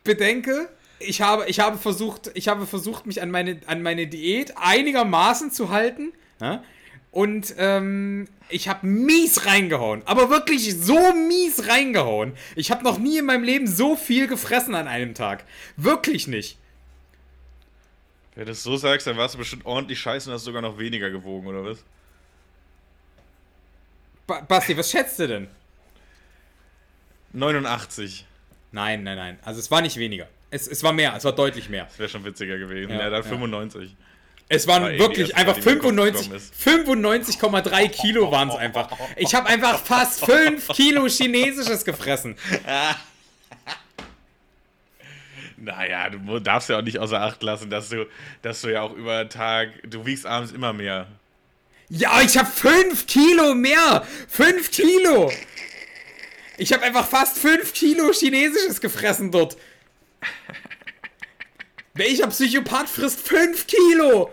bedenke. Ich habe, ich habe versucht, ich habe versucht, mich an meine, an meine Diät einigermaßen zu halten. Ja? Und ähm, ich habe mies reingehauen. Aber wirklich so mies reingehauen. Ich habe noch nie in meinem Leben so viel gefressen an einem Tag. Wirklich nicht. Wenn du das so sagst, dann warst du bestimmt ordentlich scheiße und hast sogar noch weniger gewogen, oder was? Ba- Basti, was schätzt du denn? neunundachtzig. Nein, nein, nein. Also es war nicht weniger. Es, es war mehr, es war deutlich mehr. Das wäre schon witziger gewesen. Ja, ja dann ja. fünfundneunzig. Es waren war wirklich eh einfach fünfundneunzig Komma drei Kilo waren es einfach. Ich habe einfach fast fünf Kilo Chinesisches gefressen. Naja, du darfst ja auch nicht außer Acht lassen, dass du, dass du ja auch über den Tag, du wiegst abends immer mehr. Ja, ich habe fünf Kilo mehr. fünf Kilo. Ich habe einfach fast fünf Kilo Chinesisches gefressen dort. Welcher Psychopath frisst fünf Kilo?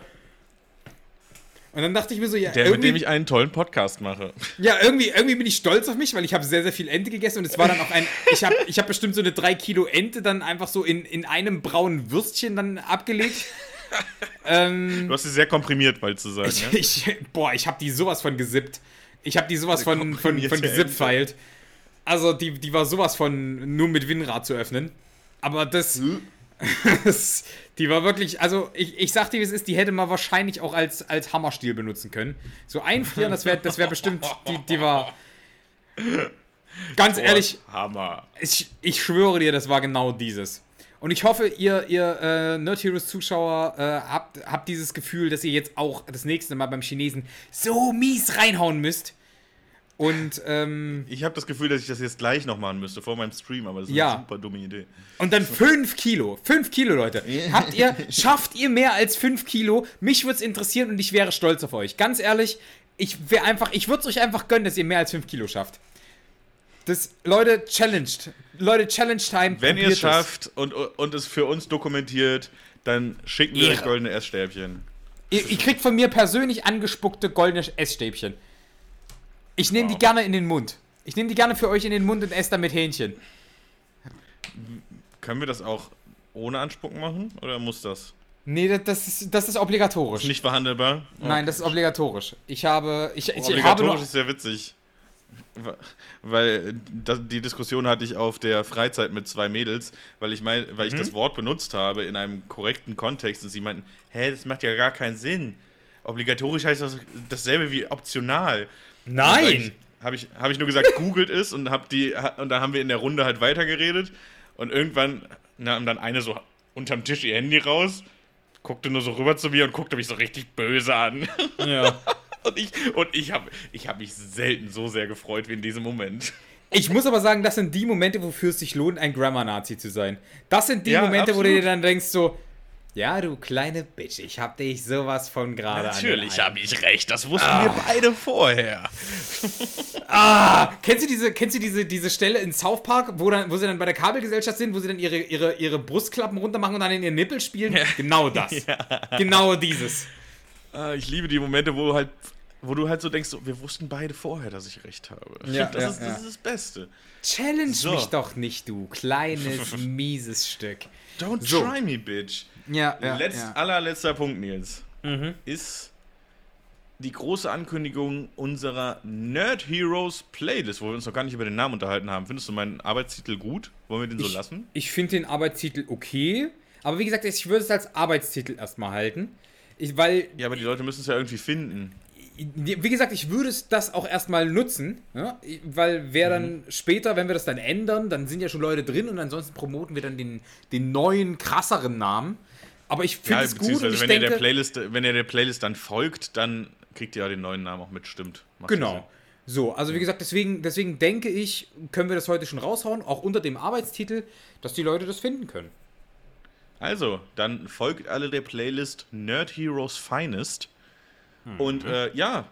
Und dann dachte ich mir so, ja, der, mit dem ich einen tollen Podcast mache. Ja, irgendwie, irgendwie bin ich stolz auf mich, weil ich habe sehr, sehr viel Ente gegessen und es war dann auch ein, ich habe ich hab bestimmt so eine drei Kilo Ente dann einfach so in, in einem braunen Würstchen dann abgelegt. ähm, du hast sie sehr komprimiert, bald zu sagen. Ich, ja? ich, boah, ich hab die sowas von gesippt. Ich hab die sowas also von, von, von gesippt-feilt. Also, die, die war sowas von nur mit Winrad zu öffnen. Aber das... Hm? Die war wirklich, also ich, ich sag dir, wie es ist, die hätte man wahrscheinlich auch als, als Hammerstiel benutzen können. So einfrieren, das wäre das wär bestimmt, die, die war... Ganz Boah, ehrlich, Hammer. Ich, ich schwöre dir, das war genau dieses. Und ich hoffe, ihr, ihr äh, Nerd Heroes Zuschauer äh, habt, habt dieses Gefühl, dass ihr jetzt auch das nächste Mal beim Chinesen so mies reinhauen müsst. Und, ähm, ich habe das Gefühl, dass ich das jetzt gleich noch machen müsste, vor meinem Stream, aber das ist ja. eine super dumme Idee. Und dann fünf Kilo. fünf Kilo, Leute. Habt ihr, schafft ihr mehr als fünf Kilo? Mich würde es interessieren und ich wäre stolz auf euch. Ganz ehrlich, ich wäre einfach, ich würde es euch einfach gönnen, dass ihr mehr als fünf Kilo schafft. Das, Leute, challenged. Leute, challenge time. Wenn ihr es schafft und, und es für uns dokumentiert, dann schicken wir euch goldene Essstäbchen. Ihr, ihr kriegt von mir persönlich angespuckte goldene Essstäbchen. Ich nehme wow. die gerne in den Mund. Ich nehme die gerne für euch in den Mund und esse damit Hähnchen. Können wir das auch ohne Anspucken machen? Oder muss das? Nee, das, das, ist, das ist obligatorisch. Ist nicht verhandelbar? Oh. Nein, das ist obligatorisch. Ich habe... Ich, ich, oh, obligatorisch ich habe nur, ist sehr witzig. Weil das, die Diskussion hatte ich auf der Freizeit mit zwei Mädels, weil ich, mein, weil ich mhm. das Wort benutzt habe in einem korrekten Kontext. Und sie meinten, hä, das macht ja gar keinen Sinn. Obligatorisch heißt das dasselbe wie optional. Nein! Habe ich, hab ich nur gesagt, googelt es und hab die und dann haben wir in der Runde halt weitergeredet und irgendwann nahm dann eine so unterm Tisch ihr Handy raus, guckte nur so rüber zu mir und guckte mich so richtig böse an. Ja. und ich, und ich habe ich hab mich selten so sehr gefreut wie in diesem Moment. Ich muss aber sagen, das sind die Momente, wofür es sich lohnt, ein Grammar-Nazi zu sein. Das sind die ja, Momente, absolut. Wo du dir dann denkst so... Ja, du kleine Bitch, ich hab dich sowas von gerade an. Natürlich hab ich recht, das wussten ah. wir beide vorher. ah, kennst du diese, kennst du diese, diese Stelle in South Park, wo, dann, wo sie dann bei der Kabelgesellschaft sind, wo sie dann ihre, ihre, ihre Brustklappen runtermachen und dann in ihren Nippel spielen? Ja. Genau das. Ja. Genau dieses. Ah, ich liebe die Momente, wo, halt, wo du halt so denkst, so, wir wussten beide vorher, dass ich recht habe. Ja, das, ja, ist, das ja. ist das Beste. Challenge so. mich doch nicht, du kleines, mieses Stück. Don't so. try me, bitch. Ja, ja, Letz, ja. Allerletzter Punkt, Nils, mhm. ist die große Ankündigung unserer Nerd Heroes Playlist, wo wir uns noch gar nicht über den Namen unterhalten haben. Findest du meinen Arbeitstitel gut? Wollen wir den ich, so lassen? Ich finde den Arbeitstitel okay, aber wie gesagt, ich würde es als Arbeitstitel erstmal halten. Ich, weil ja, aber die Leute müssen es ja irgendwie finden. Wie gesagt, ich würde das auch erstmal nutzen, ja? Weil wer dann mhm. später, wenn wir das dann ändern, dann sind ja schon Leute drin und ansonsten promoten wir dann den, den neuen, krasseren Namen. Aber ich finde ja, es gut und ich wenn denke... Ihr der Playlist, wenn ihr der Playlist dann folgt, dann kriegt ihr ja den neuen Namen auch mit, stimmt. Macht genau. So, also wie gesagt, deswegen, deswegen denke ich, können wir das heute schon raushauen, auch unter dem Arbeitstitel, dass die Leute das finden können. Also, dann folgt alle der Playlist Nerd Heroes Finest. Und äh, ja,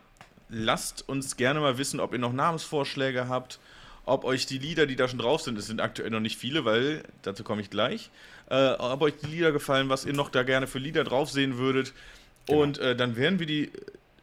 lasst uns gerne mal wissen, ob ihr noch Namensvorschläge habt, ob euch die Lieder, die da schon drauf sind, es sind aktuell noch nicht viele, weil, dazu komme ich gleich, äh, ob euch die Lieder gefallen, was ihr noch da gerne für Lieder drauf sehen würdet. Genau. Und äh, dann werden wir die,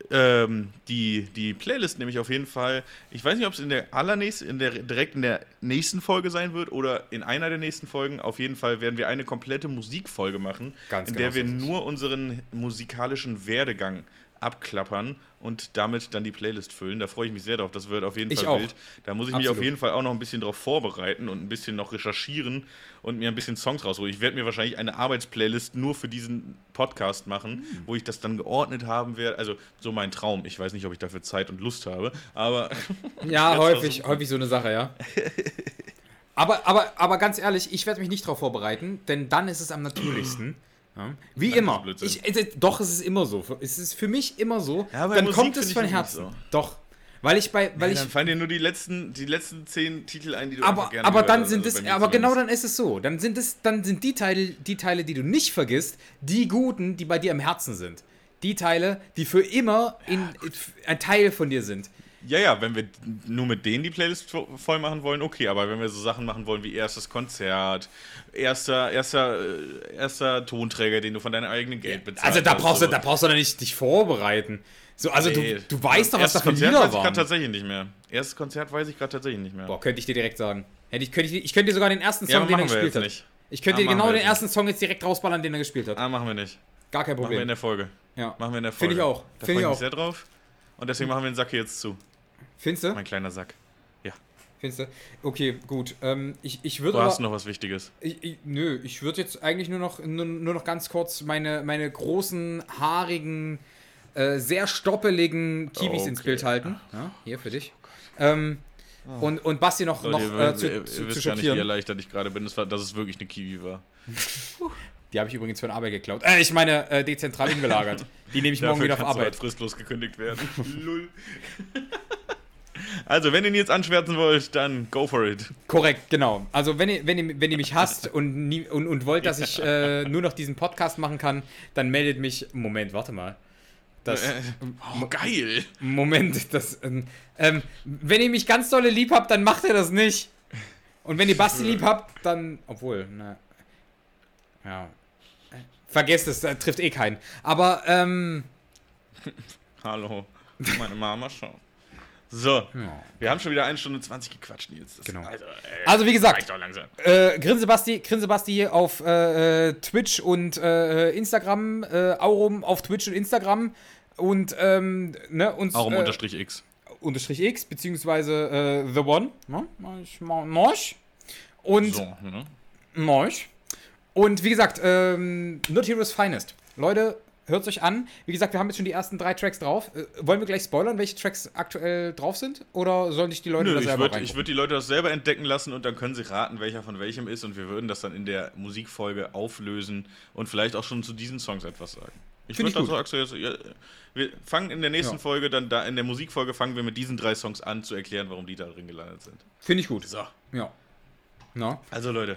äh, die, die Playlist nämlich auf jeden Fall, ich weiß nicht, ob es in der allernächsten, in der, direkt in der nächsten Folge sein wird oder in einer der nächsten Folgen, auf jeden Fall werden wir eine komplette Musikfolge machen, Ganz in genau der wir so nur unseren musikalischen Werdegang abklappern und damit dann die Playlist füllen. Da freue ich mich sehr drauf. Das wird auf jeden ich Fall auch. wild. Da muss ich Absolut. mich auf jeden Fall auch noch ein bisschen drauf vorbereiten und ein bisschen noch recherchieren und mir ein bisschen Songs rausholen. Ich werde mir wahrscheinlich eine Arbeitsplaylist nur für diesen Podcast machen, mhm. wo ich das dann geordnet haben werde. Also so mein Traum. Ich weiß nicht, ob ich dafür Zeit und Lust habe, aber... Ja, häufig, häufig so eine Sache, ja. aber, aber, aber ganz ehrlich, ich werde mich nicht drauf vorbereiten, denn dann ist es am natürlichsten. Ja. Wie Nein, immer. Ich, äh, doch, es ist immer so. Es ist für mich immer so. Ja, dann Musik kommt es von Herzen. So. Doch. Weil ich bei. Weil ja, ich, dann fallen dir nur die letzten, die letzten zehn Titel ein, die du aber, gerne aber dann sind also es, Aber genau dann ist es so. Dann sind es, dann sind die Teile, die Teile, die du nicht vergisst, die guten, die bei dir im Herzen sind. Die Teile, die für immer ja, in, ein Teil von dir sind. Ja, ja, wenn wir nur mit denen die Playlist voll machen wollen, okay, aber wenn wir so Sachen machen wollen wie erstes Konzert, erster, erster, erster Tonträger, den du von deinem eigenen Geld bezahlst. Also da brauchst, du, da brauchst du dann nicht dich vorbereiten. So, also nee. du, du weißt doch, was da für Lieder waren. Erstes Konzert weiß ich gerade tatsächlich nicht mehr. Erstes Konzert weiß ich gerade tatsächlich nicht mehr. Boah, könnte ich dir direkt sagen. Hätte ich, könnte ich, ich könnte dir sogar den ersten Song, ja, den er gespielt hat. Nicht. Ich könnte ah, dir genau den nicht. ersten Song jetzt direkt rausballern, den er gespielt hat. Ah, machen wir nicht. Gar kein Problem. Machen wir in der Folge. Ja. Machen wir in der Folge. Finde ich auch. Da freue ich mich sehr drauf. Und deswegen machen wir den Sack hier jetzt zu. Findest du? Mein kleiner Sack. Ja. Findest du? Okay, gut. Ähm, ich, ich würde. Du hast aber, noch was Wichtiges. Ich, ich, nö, ich würde jetzt eigentlich nur noch, nur, nur noch ganz kurz meine, meine großen, haarigen, äh, sehr stoppeligen Kiwis okay. ins Bild halten. Ja, hier für dich. Ähm, oh. und, und Basti noch, so, noch ihr, äh, zu, ihr, ihr zu, wisst zu gar nicht, wie erleichtert ich gerade bin, dass es wirklich eine Kiwi war. Die habe ich übrigens von Arbeit geklaut. Äh, ich meine, äh, dezentral umgelagert. Die nehme ich morgen wieder auf Arbeit. Dafür kannst du halt fristlos gekündigt werden. Lull. Also, wenn ihr ihn jetzt anschwärzen wollt, dann go for it. Korrekt, genau. Also, wenn ihr, wenn ihr, wenn ihr mich hasst und, nie, und, und wollt, dass ich äh, nur noch diesen Podcast machen kann, dann meldet mich... Moment, warte mal. Das, äh, oh, geil. Moment, das... Ähm, ähm, wenn ihr mich ganz dolle lieb habt, dann macht ihr das nicht. Und wenn ihr Basti lieb habt, dann... Obwohl, na... Ja. Vergesst es, das trifft eh keinen. Aber, ähm... Hallo, meine Mama schon. So, ja. Wir haben schon wieder eine Stunde zwanzig gequatscht, Nils. Das genau. Also, ey, also, wie gesagt, äh, Grinsebasti, Grinsebasti auf äh, Twitch und äh, Instagram, äh, Aurum auf Twitch und Instagram und, ähm, ne, uns... Aurum äh, unterstrich X. Unterstrich X, beziehungsweise äh, The One. Ne? Ich mach Morsch. Und... So, ne? Morsch. Und wie gesagt, ähm, Nerd Heroes Finest. Leute, hört es euch an. Wie gesagt, wir haben jetzt schon die ersten drei Tracks drauf. Äh, wollen wir gleich spoilern, welche Tracks aktuell drauf sind? Oder sollen sich die Leute Nö, das selber reingucken? Ich würde die Leute das selber entdecken lassen und dann können sie raten, welcher von welchem ist. Und wir würden das dann in der Musikfolge auflösen und vielleicht auch schon zu diesen Songs etwas sagen. Ich würde dazu aktuell jetzt, ja, wir fangen in der nächsten ja. Folge, dann da in der Musikfolge fangen wir mit diesen drei Songs an zu erklären, warum die da drin gelandet sind. Finde ich gut. So. Ja. Na? Also Leute,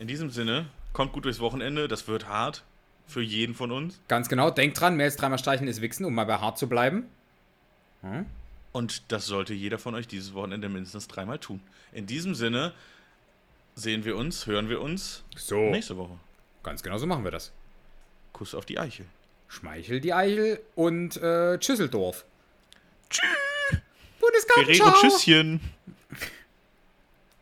in diesem Sinne... Kommt gut durchs Wochenende, das wird hart für jeden von uns. Ganz genau, denkt dran, mehr als dreimal streichen ist Wichsen, um mal bei hart zu bleiben. Hm? Und das sollte jeder von euch dieses Wochenende mindestens dreimal tun. In diesem Sinne sehen wir uns, hören wir uns so. Nächste Woche. Ganz genau so machen wir das. Kuss auf die Eichel. Schmeichel die Eichel und äh, Tschüsseldorf. Tschüss. Bundesgarten, ciao. Tschüsschen.